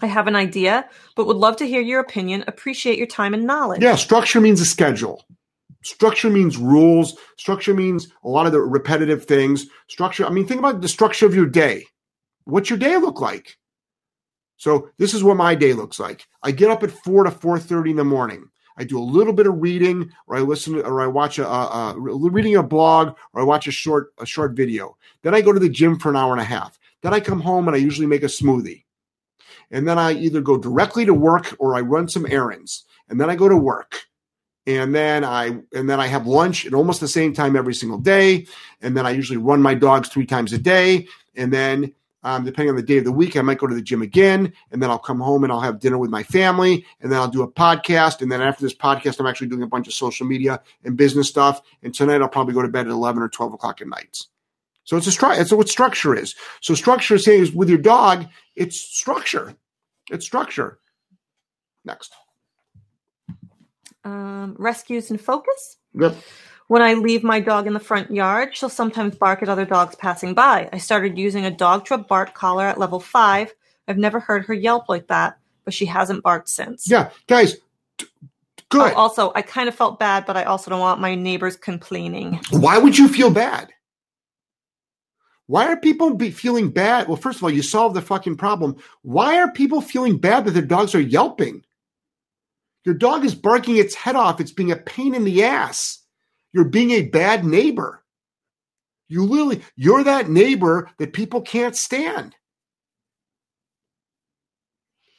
I have an idea, but would love to hear your opinion. Appreciate your time and knowledge. Yeah, structure means a schedule. Structure means rules. Structure means a lot of the repetitive things. Structure, I mean, think about the structure of your day. What's your day look like? So this is what my day looks like. I get up at 4 to 4:30 in the morning. I do a little bit of reading, or I listen to, or I watch reading a blog, or I watch a short video. Then I go to the gym for an hour and a half. Then I come home and I usually make a smoothie. And then I either go directly to work or I run some errands. And then I go to work. And then I have lunch at almost the same time every single day. And then I usually run my dogs 3 times a day. And then depending on the day of the week, I might go to the gym again, and then I'll come home and I'll have dinner with my family, and then I'll do a podcast. And then after this podcast, I'm actually doing a bunch of social media and business stuff. And tonight I'll probably go to bed at 11 or 12 o'clock at night. So it's what structure is. So structure is with your dog, it's structure. It's structure. Next. Rescues in focus. Yep. When I leave my dog in the front yard, she'll sometimes bark at other dogs passing by. I started using a Dogtra bark collar at level 5. I've never heard her yelp like that, but she hasn't barked since. Yeah, guys, good. Oh, also, I kind of felt bad, but I also don't want my neighbors complaining. Why would you feel bad? Why are people feeling bad? Well, first of all, you solved the fucking problem. Why are people feeling bad that their dogs are yelping? Your dog is barking its head off. It's being a pain in the ass. You're being a bad neighbor. You're that neighbor that people can't stand.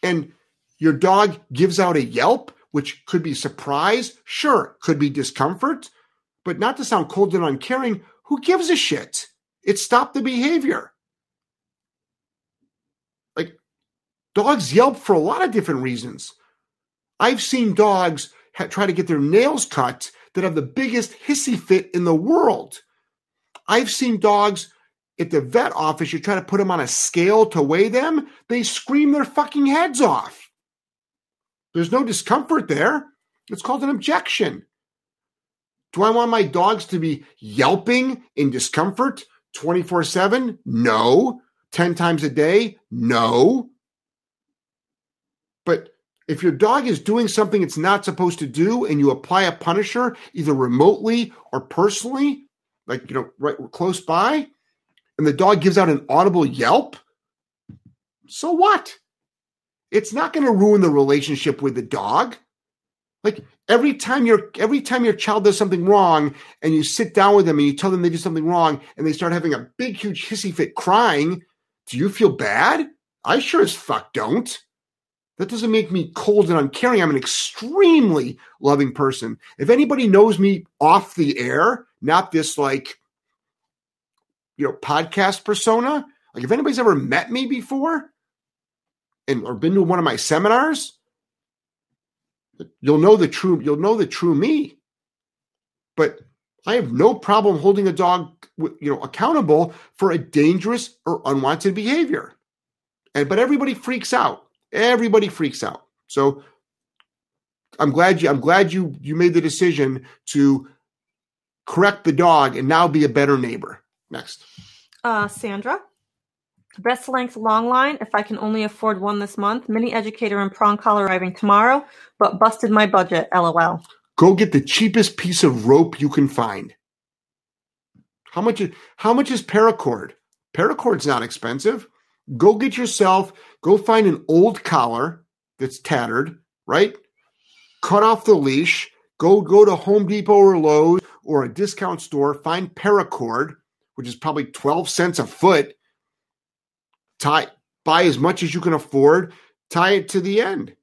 And your dog gives out a yelp, which could be surprise, sure, could be discomfort, but not to sound cold and uncaring, who gives a shit? It stopped the behavior. Like, dogs yelp for a lot of different reasons. I've seen dogs try to get their nails cut that have the biggest hissy fit in the world. I've seen dogs at the vet office, you try to put them on a scale to weigh them, they scream their fucking heads off. There's no discomfort there. It's called an objection. Do I want my dogs to be yelping in discomfort 24/7? No. 10 times a day? No. But if your dog is doing something it's not supposed to do and you apply a punisher, either remotely or personally, like, you know, right close by, and the dog gives out an audible yelp, so what? It's not going to ruin the relationship with the dog. Like every time your child does something wrong and you sit down with them and you tell them they do something wrong and they start having a big, huge hissy fit crying, do you feel bad? I sure as fuck don't. That doesn't make me cold and uncaring. I'm an extremely loving person. If anybody knows me off the air, not this like, you know, podcast persona, like if anybody's ever met me before and or been to one of my seminars, you'll know the true me. But I have no problem holding a dog, you know, accountable for a dangerous or unwanted behavior. But everybody freaks out. Everybody freaks out. So I'm glad you made the decision to correct the dog and now be a better neighbor. Next. Sandra. Breast length long line, if I can only afford one this month. Mini educator and prong collar arriving tomorrow, but busted my budget, LOL. Go get the cheapest piece of rope you can find. How much is paracord? Paracord's not expensive. Go find an old collar that's tattered, right? Cut off the leash. Go to Home Depot or Lowe's or a discount store. Find paracord, which is probably 12 cents a foot. Buy as much as you can afford. Tie it to the end.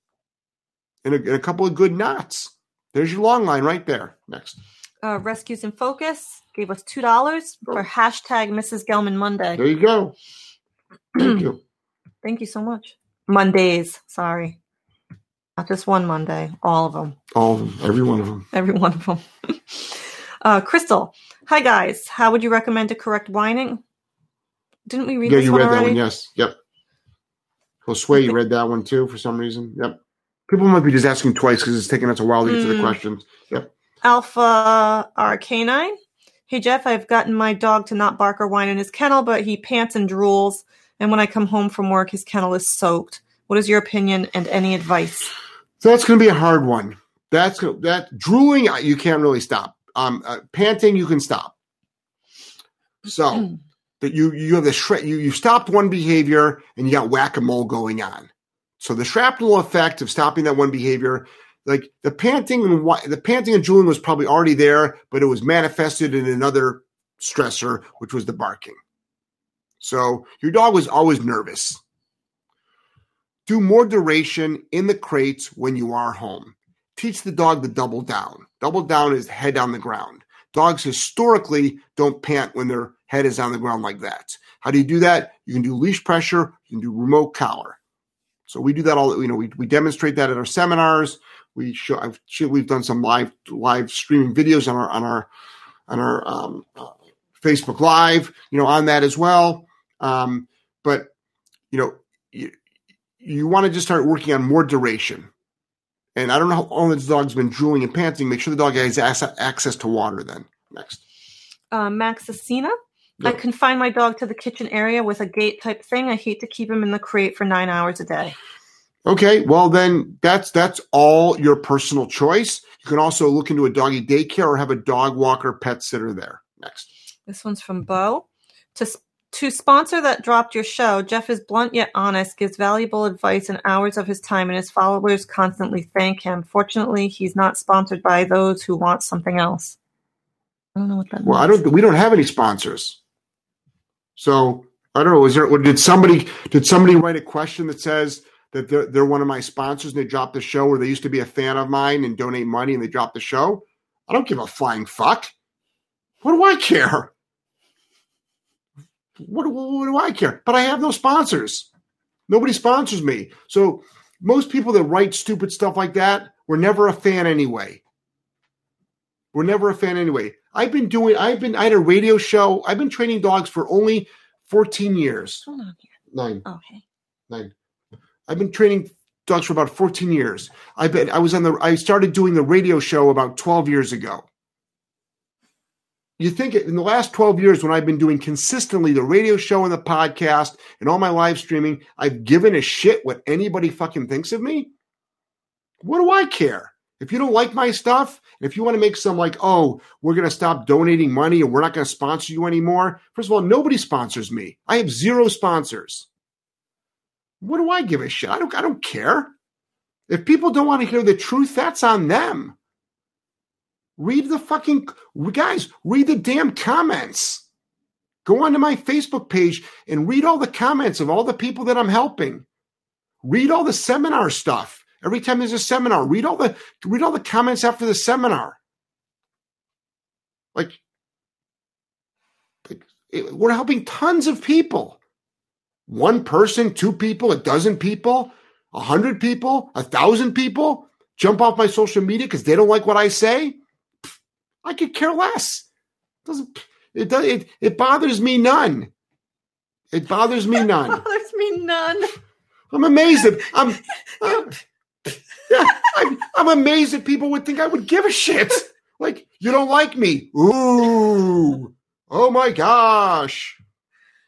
And a couple of good knots. There's your long line right there. Next. Rescues in Focus gave us $2 for # Mrs. Gellman Monday. There you go. Thank you. Thank you so much. Mondays, sorry. Not just one Monday, all of them. All of them, every one of them. Every one of them. Crystal, hi guys. How would you recommend to correct whining? Didn't we read this one already? Yeah, you read that one, yes. Yep. Josue, you read that one too for some reason. Yep. People might be just asking twice because it's taking us a while to get to the questions. Yep. Alpha R9. Hey, Jeff, I've gotten my dog to not bark or whine in his kennel, but he pants and drools. And when I come home from work, his kennel is soaked. What is your opinion and any advice? So that's going to be a hard one. That drooling, you can't really stop. Panting, you can stop. So that you have the you stopped one behavior and you got whack-a-mole going on. So the shrapnel effect of stopping that one behavior, like the panting and drooling was probably already there, but it was manifested in another stressor, which was the barking. So your dog was always nervous. Do more duration in the crates when you are home. Teach the dog to double down. Double down is head on the ground. Dogs historically don't pant when their head is on the ground like that. How do you do that? You can do leash pressure. You can do remote collar. So we do that all. You know, we demonstrate that at our seminars. We show. We've done some live streaming videos on our Facebook Live. You know, on that as well. But, you know, you want to just start working on more duration. And I don't know how long this dog's been drooling and panting. Make sure the dog has access to water then. Next. Maxicina. Yep. I confine my dog to the kitchen area with a gate type thing. I hate to keep him in the crate for 9 hours a day. Okay, well then that's all your personal choice. You can also look into a doggy daycare or have a dog walker pet sitter there. Next. This one's from Bo. To sponsor that dropped your show, Jeff is blunt yet honest, gives valuable advice and hours of his time, and his followers constantly thank him. Fortunately, he's not sponsored by those who want something else. I don't know what that means. Well, we don't have any sponsors. So I don't know. Did somebody write a question that says that they're one of my sponsors and they dropped the show, or they used to be a fan of mine and donate money and they dropped the show? I don't give a flying fuck. What do I care? What do I care? But I have no sponsors. Nobody sponsors me. So most people that write stupid stuff like that were never a fan anyway. I had a radio show. I've been training dogs for only 14 years. Hold on here. Nine. I've been training dogs for about 14 years. I started doing the radio show about 12 years ago. you think in the last 12 years when I've been doing consistently the radio show and the podcast and all my live streaming, I've given a shit what anybody fucking thinks of me? What do I care? If you don't like my stuff, if you want to make some like, oh, we're going to stop donating money and we're not going to sponsor you anymore. First of all, nobody sponsors me. I have zero sponsors. What do I give a shit? I don't care. If people don't want to hear the truth, that's on them. Read the fucking, guys, read the damn comments. Go onto my Facebook page and read all the comments of all the people that I'm helping. Read all the seminar stuff. Every time there's a seminar, read all the comments after the seminar. We're helping tons of people. One person, two people, a dozen people, 100 people, 1,000 people jump off my social media because they don't like what I say. I could care less. It bothers me none. It bothers me none. It bothers me none. I'm amazed at I'm amazed that people would think I would give a shit. Like, you don't like me. Ooh. Oh, my gosh.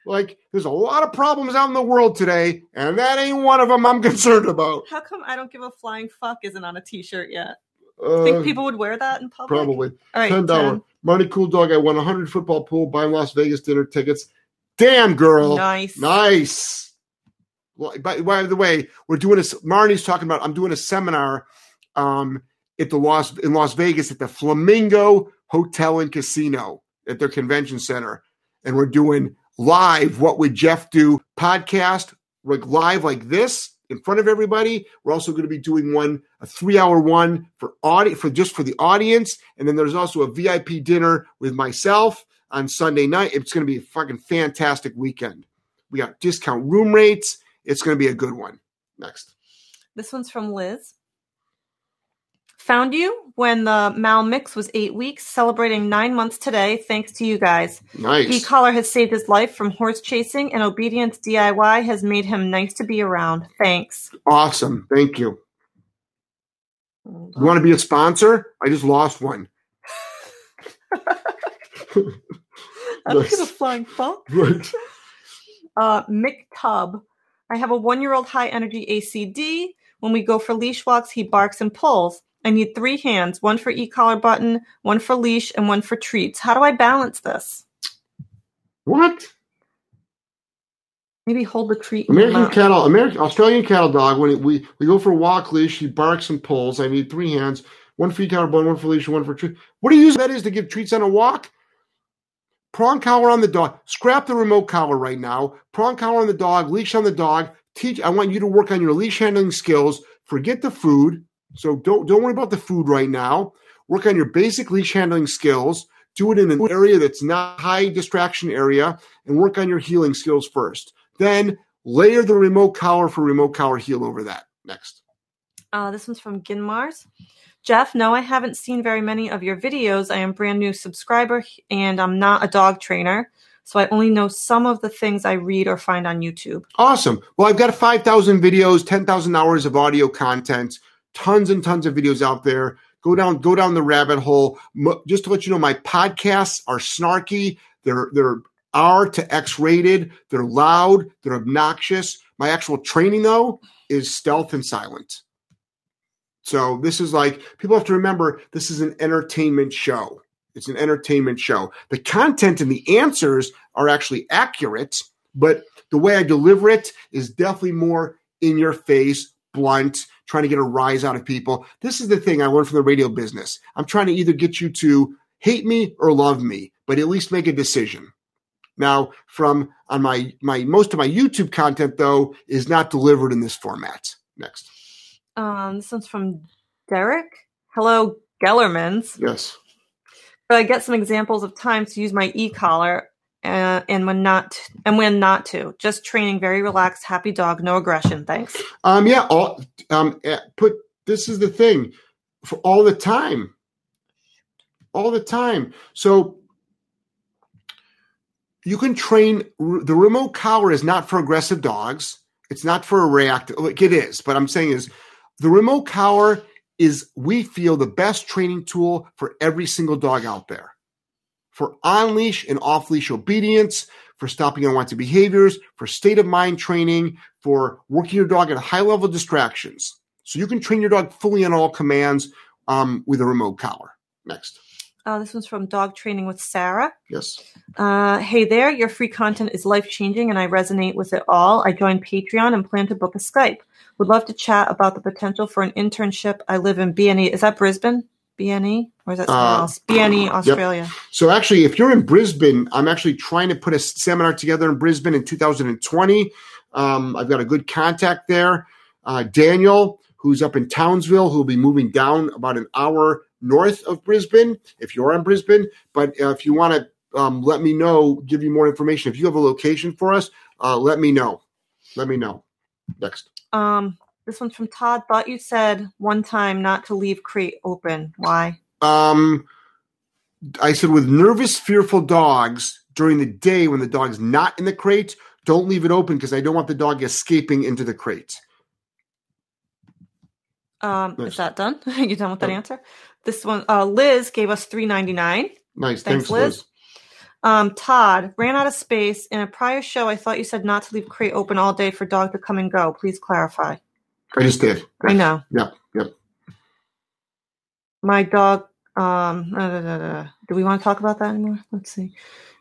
Like, there's a lot of problems out in the world today, and that ain't one of them I'm concerned about. How come I don't give a flying fuck isn't on a T-shirt yet? Think people would wear that in public? Probably. All right, $10. Money Cool Dog, I won 100 football pool, buying Las Vegas dinner tickets. Damn, girl. Nice. Well, by the way, we're doing this. Marnie's talking about. I'm doing a seminar in Las Vegas at the Flamingo Hotel and Casino at their convention center, and we're doing live What Would Jeff Do podcast, like live like this in front of everybody. We're also going to be doing a 3-hour one for the audience, and then there's also a VIP dinner with myself on Sunday night. It's going to be a fucking fantastic weekend. We got discount room rates. It's going to be a good one. Next. This one's from Liz. Found you when the Mal Mix was 8 weeks, celebrating 9 months today, thanks to you guys. Nice. D-Collar has saved his life from horse chasing, and Obedience DIY has made him nice to be around. Thanks. Awesome. Thank you. You want to be a sponsor? I just lost one. I don't give a flying fuck. Right. Mick Tubb. I have a 1-year-old high-energy ACD. When we go for leash walks, he barks and pulls. I need 3 hands, one for e-collar button, one for leash, and one for treats. How do I balance this? What? Maybe hold the treat. Australian cattle dog, when we go for a walk leash, he barks and pulls. I need 3 hands, one for e-collar button, one for leash, and one for treat. What do you use that is to give treats on a walk? Prong collar on the dog. Scrap the remote collar right now. Prong collar on the dog. Leash on the dog. I want you to work on your leash handling skills. Forget the food. So don't worry about the food right now. Work on your basic leash handling skills. Do it in an area that's not a high distraction area, and work on your healing skills first. Then layer the remote collar for remote collar heel over that. Next. This one's from Ginmars. Jeff, no, I haven't seen very many of your videos. I am a brand new subscriber, and I'm not a dog trainer, so I only know some of the things I read or find on YouTube. Awesome. Well, I've got 5,000 videos, 10,000 hours of audio content, tons and tons of videos out there. Go down the rabbit hole. Just to let you know, my podcasts are snarky. They're R to X rated. They're loud. They're obnoxious. My actual training, though, is stealth and silent. So this is like, people have to remember, this is an entertainment show. It's an entertainment show. The content and the answers are actually accurate, but the way I deliver it is definitely more in your face, blunt, trying to get a rise out of people. This is the thing I learned from the radio business. I'm trying to either get you to hate me or love me, but at least make a decision. Now, most of my YouTube content, though, is not delivered in this format. Next. This one's from Derek. Hello, Gellermans. Yes. But I get some examples of times to use my e-collar and when not to. Just training, very relaxed, happy dog, no aggression. Thanks. This is the thing for all the time. All the time. So you can train the remote collar is not for aggressive dogs. It's not for a reactive. Like it is, but I'm saying is. The remote collar is, we feel, the best training tool for every single dog out there. for on-leash and off-leash obedience, for stopping unwanted behaviors, for state of mind training, for working your dog at high level distractions. So you can train your dog fully on all commands with a remote collar. Next. This one's from Dog Training with Sarah. Yes. Hey there, your free content is life-changing and I resonate with it all. I joined Patreon and plan to book a Skype. Would love to chat about the potential for an internship. I live in BNE. Is that Brisbane? BNE? Or is that somewhere else? BNE, Australia. Yep. So actually, if you're in Brisbane, I'm actually trying to put a seminar together in Brisbane in 2020. I've got a good contact there. Daniel, who's up in Townsville, who'll be moving down about an hour north of Brisbane, if you're in Brisbane. But if you want to let me know, give you more information. If you have a location for us, let me know. Let me know. Next. This one's from Todd. Thought you said one time not to leave crate open. Why? I said with nervous, fearful dogs during the day when the dog's not in the crate, don't leave it open because I don't want the dog escaping into the crate. Nice. Is that done? You done with that answer? This one, Liz gave us $3.99. Nice. Thanks, Liz. Todd, ran out of space. In a prior show, I thought you said not to leave crate open all day for dog to come and go. Please clarify. I just did. I know. Yep. My dog, do we want to talk about that anymore? Let's see.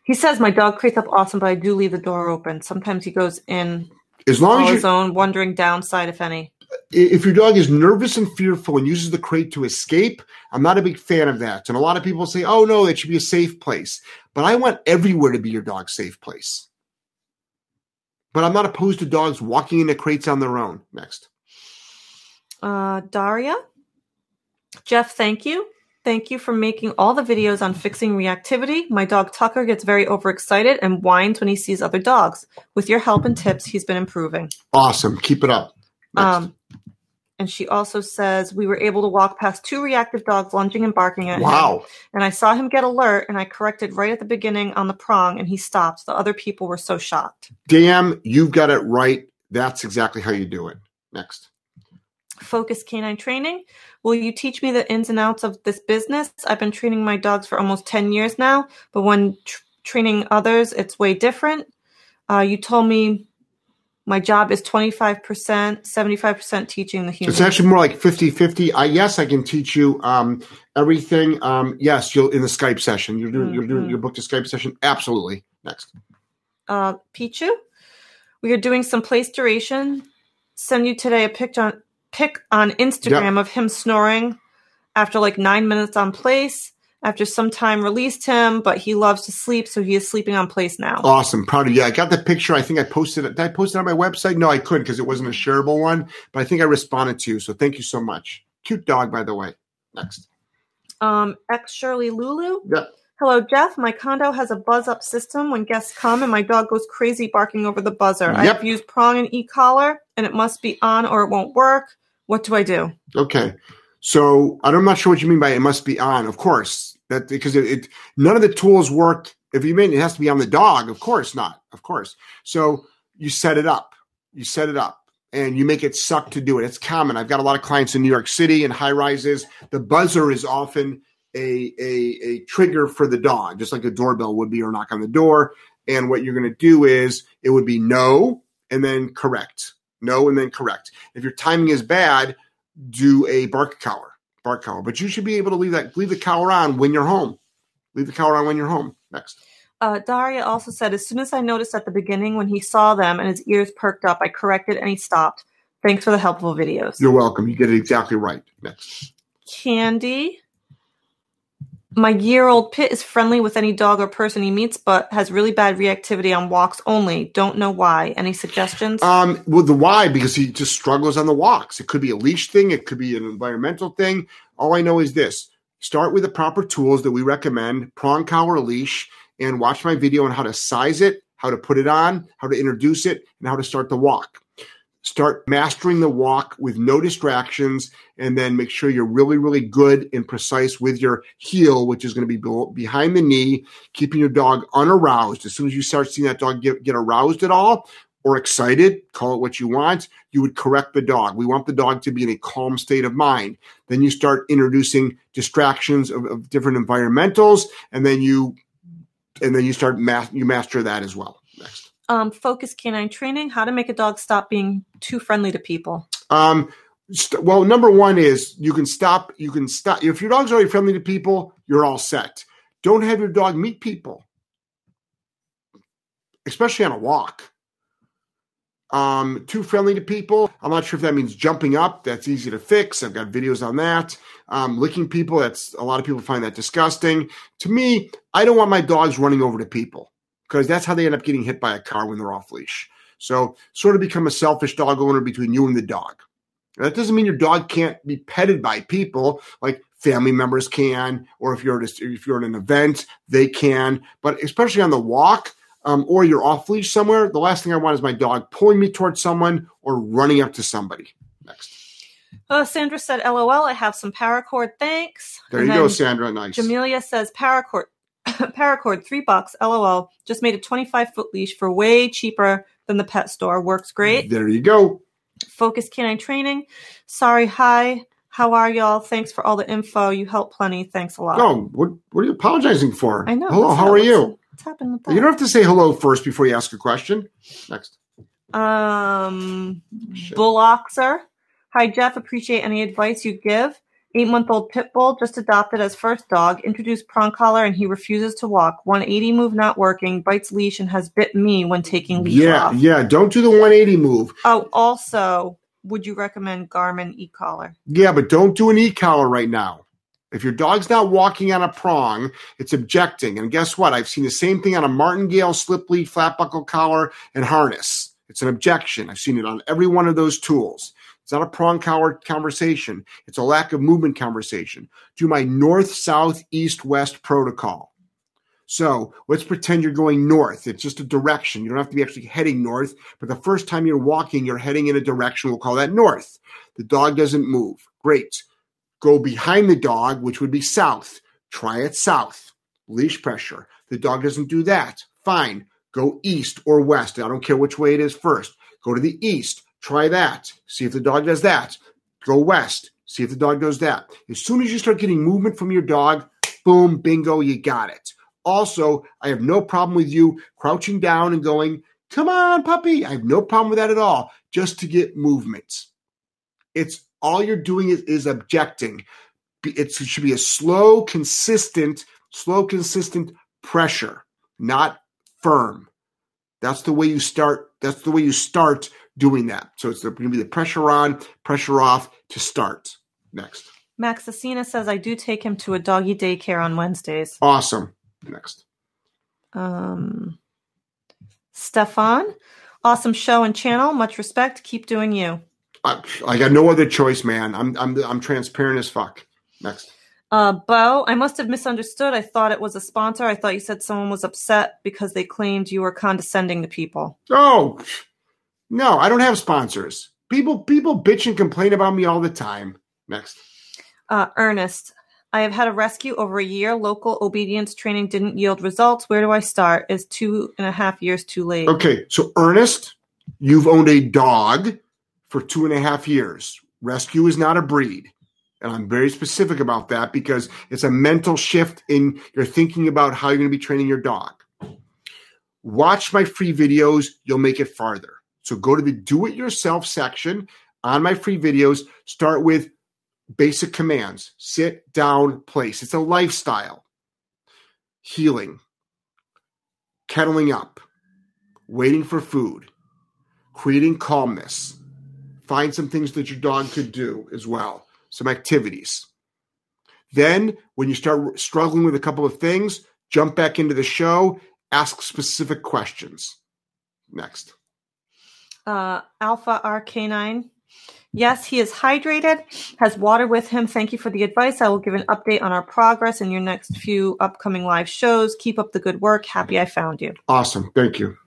He says my dog crates up awesome, but I do leave the door open. Sometimes he goes in as long on his own, wondering downside, if any. If your dog is nervous and fearful and uses the crate to escape, I'm not a big fan of that. And a lot of people say, oh, no, it should be a safe place. But I want everywhere to be your dog's safe place. But I'm not opposed to dogs walking into crates on their own. Next. Daria. Jeff, thank you. Thank you for making all the videos on fixing reactivity. My dog Tucker gets very overexcited and whines when he sees other dogs. With your help and tips, he's been improving. Awesome. Keep it up. Next. And she also says, we were able to walk past two reactive dogs lunging and barking at him. And I saw him get alert, and I corrected right at the beginning on the prong, and he stopped. The other people were so shocked. Damn, you've got it right. That's exactly how you do it. Next. Focus Canine Training. Will you teach me the ins and outs of this business? I've been training my dogs for almost 10 years now, but when training others, it's way different. You told me my job is 25%, 75% teaching the human. It's actually more like 50-50. Yes, I can teach you everything. Yes, you'll in the Skype session. You're booked a Skype session. Absolutely. Next. Pichu, we are doing some place duration. Send you today a pic on Instagram of him snoring after like 9 minutes on place. After some time, released him, but he loves to sleep, so he is sleeping on place now. Awesome. Proud of you. I got the picture. I think I posted it. Did I post it on my website? No, I couldn't because it wasn't a shareable one, but I think I responded to you, so thank you so much. Cute dog, by the way. Next. Ex-Shirley Lulu. Yeah. Hello, Jeff. My condo has a buzz-up system when guests come, and my dog goes crazy barking over the buzzer. Yep. I've used prong and e-collar, and it must be on or it won't work. What do I do? Okay. So I'm not sure what you mean by it must be on. Of course, that because none of the tools work. If you mean it has to be on the dog, of course not. Of course. So you set it up. And you make it suck to do it. It's common. I've got a lot of clients in New York City and high rises. The buzzer is often a trigger for the dog, just like a doorbell would be or knock on the door. And what you're going to do is it would be no and then correct. No and then correct. If your timing is bad, do a bark collar, but you should be able to leave the collar on when you're home. Next. Daria also said, as soon as I noticed at the beginning when he saw them and his ears perked up, I corrected and he stopped. Thanks for the helpful videos. You're welcome. You did it exactly right. Next. Candy. My year-old Pit is friendly with any dog or person he meets, but has really bad reactivity on walks only. Don't know why. Any suggestions? Well, the why, because he just struggles on the walks. It could be a leash thing. It could be an environmental thing. All I know is this. Start with the proper tools that we recommend, prong collar, leash, and watch my video on how to size it, how to put it on, how to introduce it, and how to start the walk. Start mastering the walk with no distractions, and then make sure you're really, really good and precise with your heel, which is going to be behind the knee, keeping your dog unaroused. As soon as you start seeing that dog get aroused at all or excited, call it what you want, you would correct the dog. We want the dog to be in a calm state of mind. Then you start introducing distractions of different environmentals, and then you And then you start you master that as well. Next. Focus canine training, how to make a dog stop being too friendly to people. Well, number one is you can stop. If your dog's already friendly to people, you're all set. Don't have your dog meet people, especially on a walk. Too friendly to people. I'm not sure if that means jumping up. That's easy to fix. I've got videos on that. Licking people. That's a lot of people find that disgusting. To me, I don't want my dogs running over to people because that's how they end up getting hit by a car when they're off leash. So sort of become a selfish dog owner between you and the dog. Now, that doesn't mean your dog can't be petted by people, like family members can, or if you're at an event, they can. But especially on the walk, or you're off leash somewhere, the last thing I want is my dog pulling me towards someone or running up to somebody. Next. Sandra said, LOL, I have some paracord. Thanks. There you go, Sandra. Nice. Jamelia says, paracord, $3. LOL. Just made a 25-foot leash for way cheaper than the pet store. Works great. There you go. Focus canine training. Sorry. Hi. How are y'all? Thanks for all the info. You help plenty. Thanks a lot. Oh, what are you apologizing for? I know. Hello. How are you? What's happened with that? You don't have to say hello first before you ask a question. Next. Bulloxer. Hi, Jeff. Appreciate any advice you give. 8-month-old Pit Bull just adopted as first dog. Introduced prong collar and he refuses to walk. 180 move not working. Bites leash and has bit me when taking leash off. Yeah. Don't do the 180 move. Oh, also, would you recommend Garmin e-collar? Yeah, but don't do an e-collar right now. If your dog's not walking on a prong, it's objecting. And guess what? I've seen the same thing on a martingale, slip lead, flat buckle collar, and harness. It's an objection. I've seen it on every one of those tools. It's not a prong collar conversation. It's a lack of movement conversation. Do my north, south, east, west protocol. So let's pretend you're going north. It's just a direction. You don't have to be actually heading north, but the first time you're walking, you're heading in a direction. We'll call that north. The dog doesn't move. Great. Go behind the dog, which would be south. Try it south. Leash pressure. The dog doesn't do that. Fine. Go east or west. I don't care which way it is first. Go to the east. Try that. See if the dog does that. Go west. See if the dog does that. As soon as you start getting movement from your dog, boom, bingo, you got it. Also, I have no problem with you crouching down and going, come on, puppy. I have no problem with that at all, just to get movement. It's all you're doing is objecting. It should be a slow, consistent pressure, not firm. That's the way you start. That's the way you start doing that. So it's going to be the pressure on, pressure off to start. Next. Max Asina says, I do take him to a doggy daycare on Wednesdays. Awesome. Next. Stefan, awesome show and channel. Much respect. Keep doing you. I got no other choice, man. I'm transparent as fuck. Next. Bo, I must have misunderstood. I thought it was a sponsor. I thought you said someone was upset because they claimed you were condescending to people. Oh, no, I don't have sponsors. People bitch and complain about me all the time. Next. Ernest, I have had a rescue over a year. Local obedience training didn't yield results. Where do I start? Is 2.5 years too late? Okay, so Ernest, you've owned a dog for 2.5 years. Rescue is not a breed. And I'm very specific about that because it's a mental shift in your thinking about how you're going to be training your dog. Watch my free videos. You'll make it farther. So go to the do-it-yourself section on my free videos. Start with basic commands. Sit, down, place. It's a lifestyle. Healing. Kettling up. Waiting for food. Creating calmness. Find some things that your dog could do as well. Some activities. Then when you start struggling with a couple of things, jump back into the show, ask specific questions. Next. Alpha RK9. Yes, he is hydrated, has water with him. Thank you for the advice. I will give an update on our progress in your next few upcoming live shows. Keep up the good work. Happy I found you. Awesome. Thank you.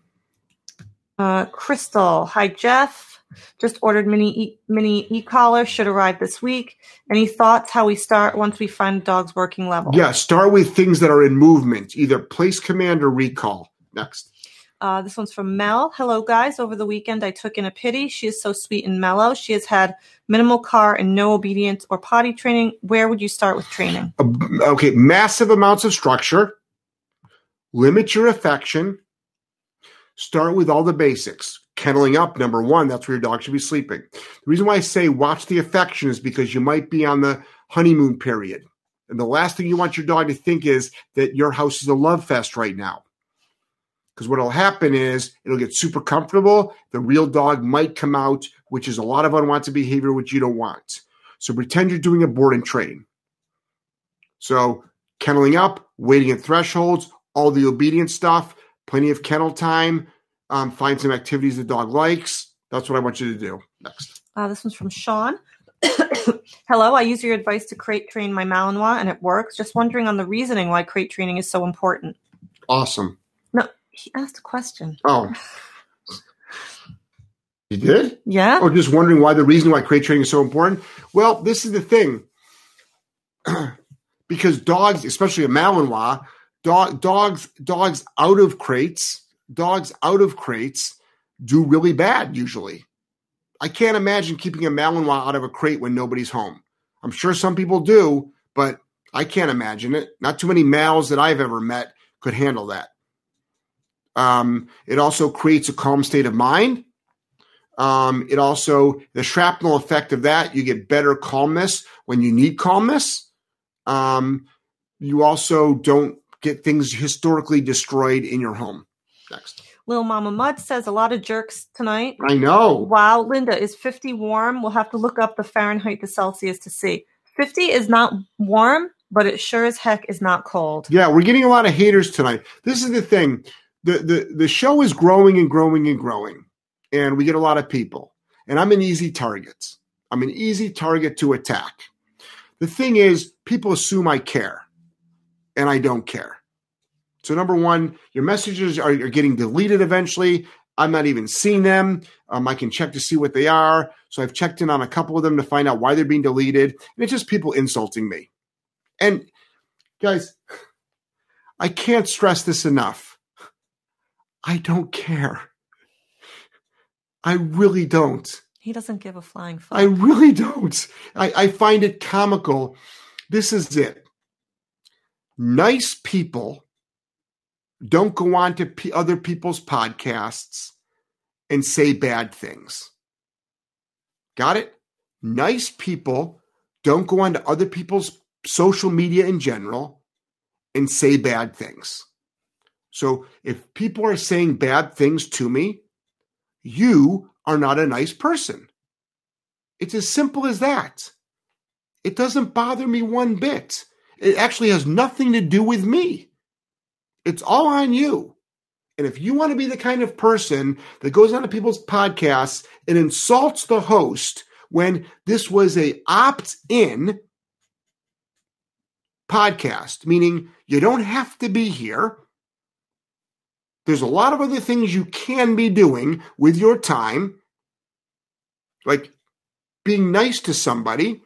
Crystal. Hi, Jeff. Just ordered mini e-collar, should arrive this week. Any thoughts how we start once we find the dog's working level? Yeah, start with things that are in movement, either place command or recall. Next. This one's from Mel. Hello, guys. Over the weekend, I took in a pitty. She is so sweet and mellow. She has had minimal car and no obedience or potty training. Where would you start with training? Okay, massive amounts of structure, Limit your affection. Start with all the basics. Kenneling up, number one, that's where your dog should be sleeping. The reason why I say watch the affection is because you might be on the honeymoon period. And the last thing you want your dog to think is that your house is a love fest right now. Because what will happen is it'll get super comfortable. The real dog might come out, which is a lot of unwanted behavior, which you don't want. So pretend you're doing a board and train. So kenneling up, waiting at thresholds, all the obedience stuff, plenty of kennel time, find some activities the dog likes. That's what I want you to do. Next. This one's from Sean. Hello, I use your advice to crate train my Malinois, and it works. Just wondering on the reasoning why crate training is so important. Awesome. No, he asked a question. Oh. You did? Yeah. Or just wondering why the reason why crate training is so important? Well, this is the thing. Because dogs, especially a Malinois, dogs out of crates do really bad usually. I can't imagine keeping a Malinois out of a crate when nobody's home. I'm sure some people do, but I can't imagine it. Not too many Mals that I've ever met could handle that. It also creates a calm state of mind. It also, the shrapnel effect of that, you get better calmness when you need calmness. You also don't get things historically destroyed in your home. Next. Little Mama Mud says a lot of jerks tonight. I know. Wow. Linda, is 50 warm? We'll have to look up the Fahrenheit to Celsius to see. 50 is not warm, but it sure as heck is not cold. Yeah, we're getting a lot of haters tonight. This is the thing. The show is growing and growing and growing, and we get a lot of people. And I'm an easy target. I'm an easy target to attack. The thing is, people assume I care, and I don't care. So number one, your messages are getting deleted eventually. I'm not even seeing them. I can check to see what they are. So I've checked in on a couple of them to find out why they're being deleted. And it's just people insulting me. And guys, I can't stress this enough. I don't care. I really don't. He doesn't give a flying fuck. I really don't. I find it comical. This is it. Nice people don't go on to other people's podcasts and say bad things. Got it? Nice people don't go on to other people's social media in general and say bad things. So if people are saying bad things to me, you are not a nice person. It's as simple as that. It doesn't bother me one bit. It actually has nothing to do with me. It's all on you. And if you want to be the kind of person that goes on to people's podcasts and insults the host when this was an opt-in podcast, meaning you don't have to be here. There's a lot of other things you can be doing with your time, like being nice to somebody.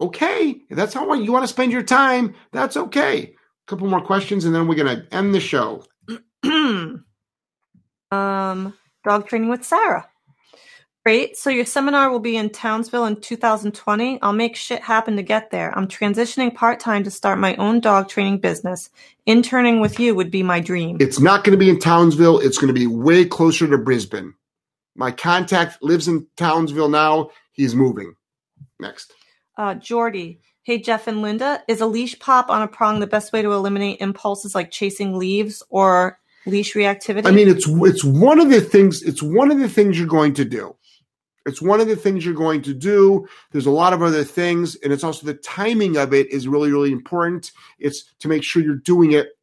Okay, if that's how you want to spend your time, that's okay. A couple more questions, and then we're going to end the show. Dog training with Sarah. Great. So your seminar will be in Townsville in 2020. I'll make shit happen to get there. I'm transitioning part-time to start my own dog training business. Interning with you would be my dream. It's not going to be in Townsville. It's going to be way closer to Brisbane. My contact lives in Townsville now. He's moving. Next. Jordy. Hey, Jeff and Linda. Is a leash pop on a prong the best way to eliminate impulses like chasing leaves or leash reactivity? I mean, it's one of the things you're going to do. It's one of the things you're going to do. There's a lot of other things, and it's also the timing of it is really, really important. It's to make sure you're doing it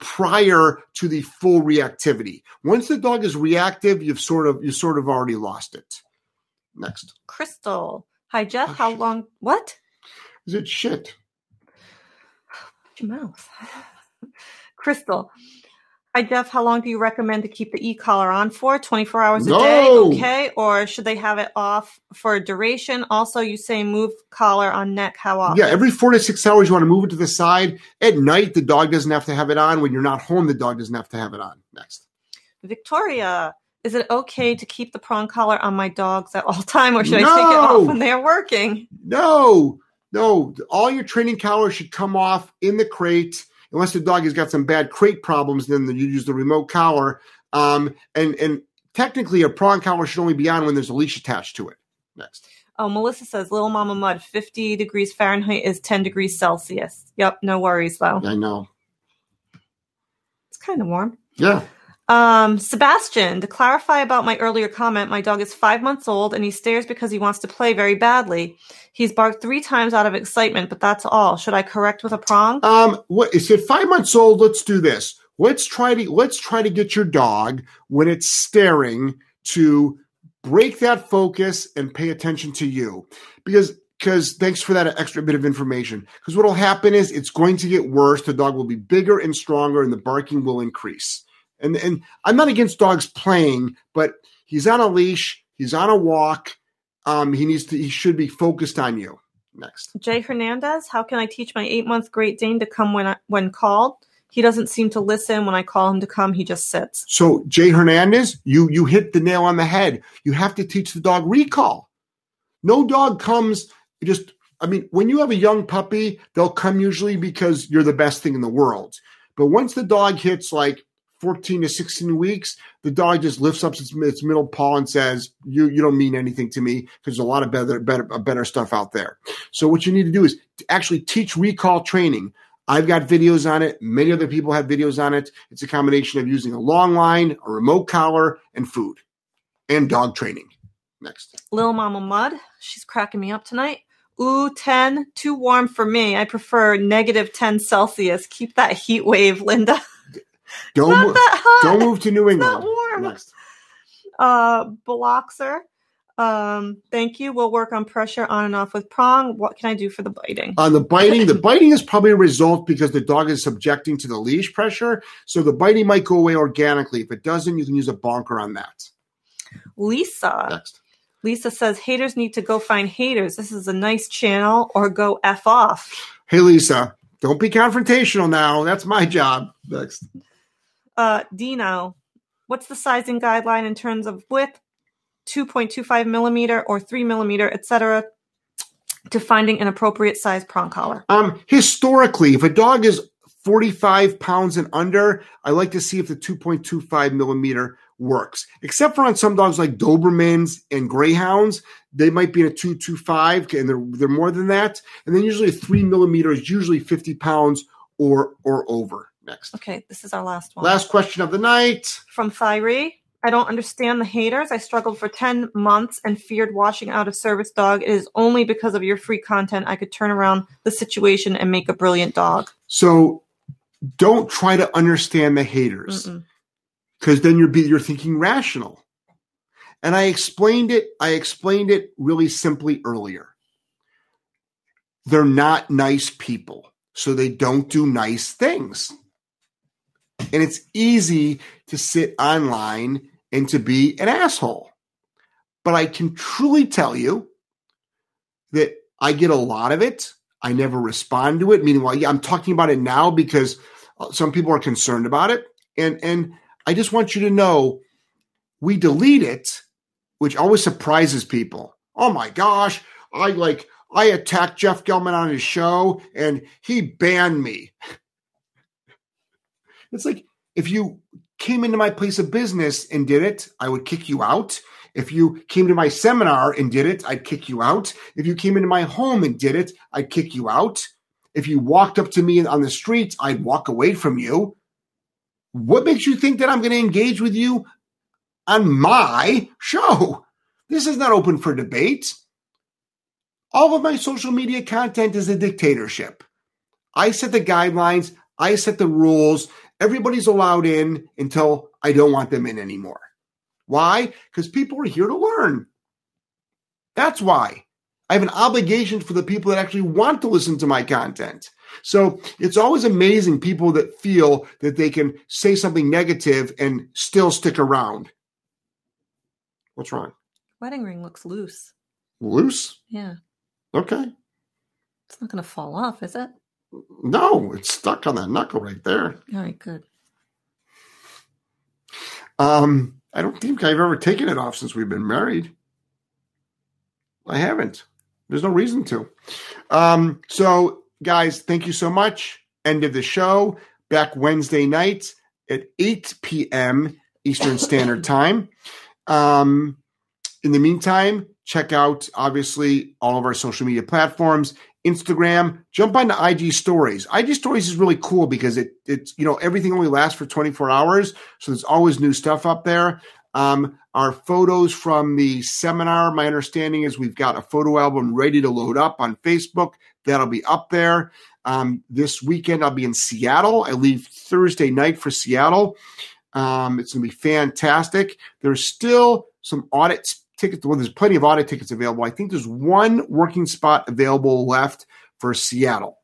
prior to the full reactivity. Once the dog is reactive, you've sort of already lost it. Next. Crystal. Hi, Jeff. Oh, how shit. Long? What? Is it shit? Your mouth. Crystal. Hi, Jeff. How long do you recommend to keep the e-collar on for? 24 hours a day? Okay. Or should they have it off for a duration? Also, you say move collar on neck. How often? Yeah, every 4 to 6 hours you want to move it to the side. At night, the dog doesn't have to have it on. When you're not home, the dog doesn't have to have it on. Next. Victoria, is it okay to keep the prong collar on my dogs at all time, or should I take it off when they're working? No. No, all your training collars should come off in the crate, unless the dog has got some bad crate problems, then you use the remote collar. And technically, a prong collar should only be on when there's a leash attached to it. Next. Oh, Melissa says, Little Mama Mud, 50 degrees Fahrenheit is 10 degrees Celsius. Yep, no worries, though. I know. It's kind of warm. Yeah. Sebastian, to clarify about my earlier comment, my dog is 5 months old and he stares because he wants to play very badly. He's barked 3 times out of excitement, but that's all. Should I correct with a prong? What is it? 5 months old. Let's do this. Let's try to get your dog when it's staring to break that focus and pay attention to you, because thanks for that extra bit of information. Because what'll happen is it's going to get worse. The dog will be bigger and stronger and the barking will increase. And I'm not against dogs playing, but he's on a leash, he's on a walk, he should be focused on you. Next. Jay Hernandez, how can I teach my 8-month Great Dane to come when called? He doesn't seem to listen when I call him to come, he just sits. So Jay Hernandez, you hit the nail on the head. You have to teach the dog recall. No dog comes when you have a young puppy, they'll come usually because you're the best thing in the world. But once the dog hits like 14 to 16 weeks, the dog just lifts up its middle paw and says, you don't mean anything to me, because there's a lot of better stuff out there. So what you need to do is actually teach recall training. I've got videos on it. Many other people have videos on it. It's a combination of using a long line, a remote collar, and food, and dog training. Next. Lil Mama Mud, she's cracking me up tonight. Ooh, 10, too warm for me. I prefer negative 10 Celsius. Keep that heat wave, Linda. Don't move to New England. It's not warm. Next. Bloxer, thank you. We'll work on pressure on and off with prong. What can I do for the biting? On the biting is probably a result because the dog is subjecting to the leash pressure. So the biting might go away organically. If it doesn't, you can use a bonker on that. Lisa. Next. Lisa says, haters need to go find haters. This is a nice channel, or go F off. Hey, Lisa. Don't be confrontational now. That's my job. Next. Dino, what's the sizing guideline in terms of width, 2.25 millimeter or 3 millimeter, etc., to finding an appropriate size prong collar? Historically, if a dog is 45 pounds and under, I like to see if the 2.25 millimeter works. Except for on some dogs like Dobermans and Greyhounds, they might be in a 2.25, and they're more than that. And then usually 3 millimeter is usually 50 pounds or over. Next. Okay, this is our last one. Last question of the night. From Thyri. I don't understand the haters. I struggled for 10 months and feared washing out a service dog. It is only because of your free content I could turn around the situation and make a brilliant dog. So don't try to understand the haters. Mm-mm. Because then you're thinking rational. And I explained it really simply earlier. They're not nice people, so they don't do nice things. And it's easy to sit online and to be an asshole. But I can truly tell you that I get a lot of it. I never respond to it. Meanwhile, I'm talking about it now because some people are concerned about it. And I just want you to know, we delete it, which always surprises people. Oh my gosh, I attacked Jeff Gellman on his show and he banned me. It's like, if you came into my place of business and did it, I would kick you out. If you came to my seminar and did it, I'd kick you out. If you came into my home and did it, I'd kick you out. If you walked up to me on the streets, I'd walk away from you. What makes you think that I'm going to engage with you on my show? This is not open for debate. All of my social media content is a dictatorship. I set the guidelines. I set the rules. Everybody's allowed in until I don't want them in anymore. Why? Because people are here to learn. That's why. I have an obligation for the people that actually want to listen to my content. So it's always amazing people that feel that they can say something negative and still stick around. What's wrong? Wedding ring looks loose. Loose? Yeah. Okay. It's not going to fall off, is it? No, it's stuck on that knuckle right there. All right, good. I don't think I've ever taken it off since we've been married. I haven't. There's no reason to. So, guys, thank you so much. End of the show. Back Wednesday night at 8 p.m. Eastern Standard Time. In the meantime, check out, obviously, all of our social media platforms. Instagram, jump onto IG Stories. IG Stories is really cool because it's you know, everything only lasts for 24 hours. So there's always new stuff up there. Our photos from the seminar, my understanding is we've got a photo album ready to load up on Facebook. That'll be up there. This weekend, I'll be in Seattle. I leave Thursday night for Seattle. It's going to be fantastic. There's still some audit tickets. Well, there's plenty of audit tickets available. I think there's one working spot available left for Seattle.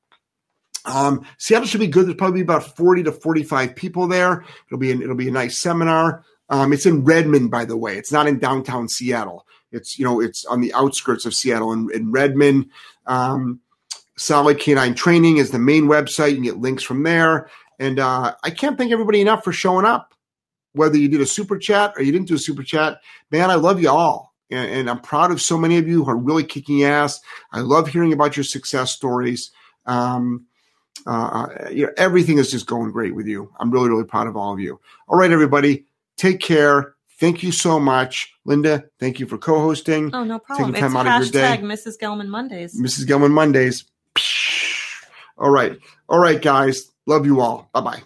Seattle should be good. There's probably about 40 to 45 people there. It'll be a nice seminar. It's in Redmond, by the way. It's not in downtown Seattle. It's on the outskirts of Seattle in Redmond. Solid K9 Training is the main website. You can get links from there. And I can't thank everybody enough for showing up, whether you did a super chat or you didn't do a super chat. Man, I love you all. And I'm proud of so many of you who are really kicking ass. I love hearing about your success stories. Everything is just going great with you. I'm really, really proud of all of you. All right, everybody. Take care. Thank you so much. Linda, thank you for co-hosting. Oh, no problem. Taking time out of your day. Mrs. Gellman Mondays. Mrs. Gellman Mondays. All right. All right, guys. Love you all. Bye-bye.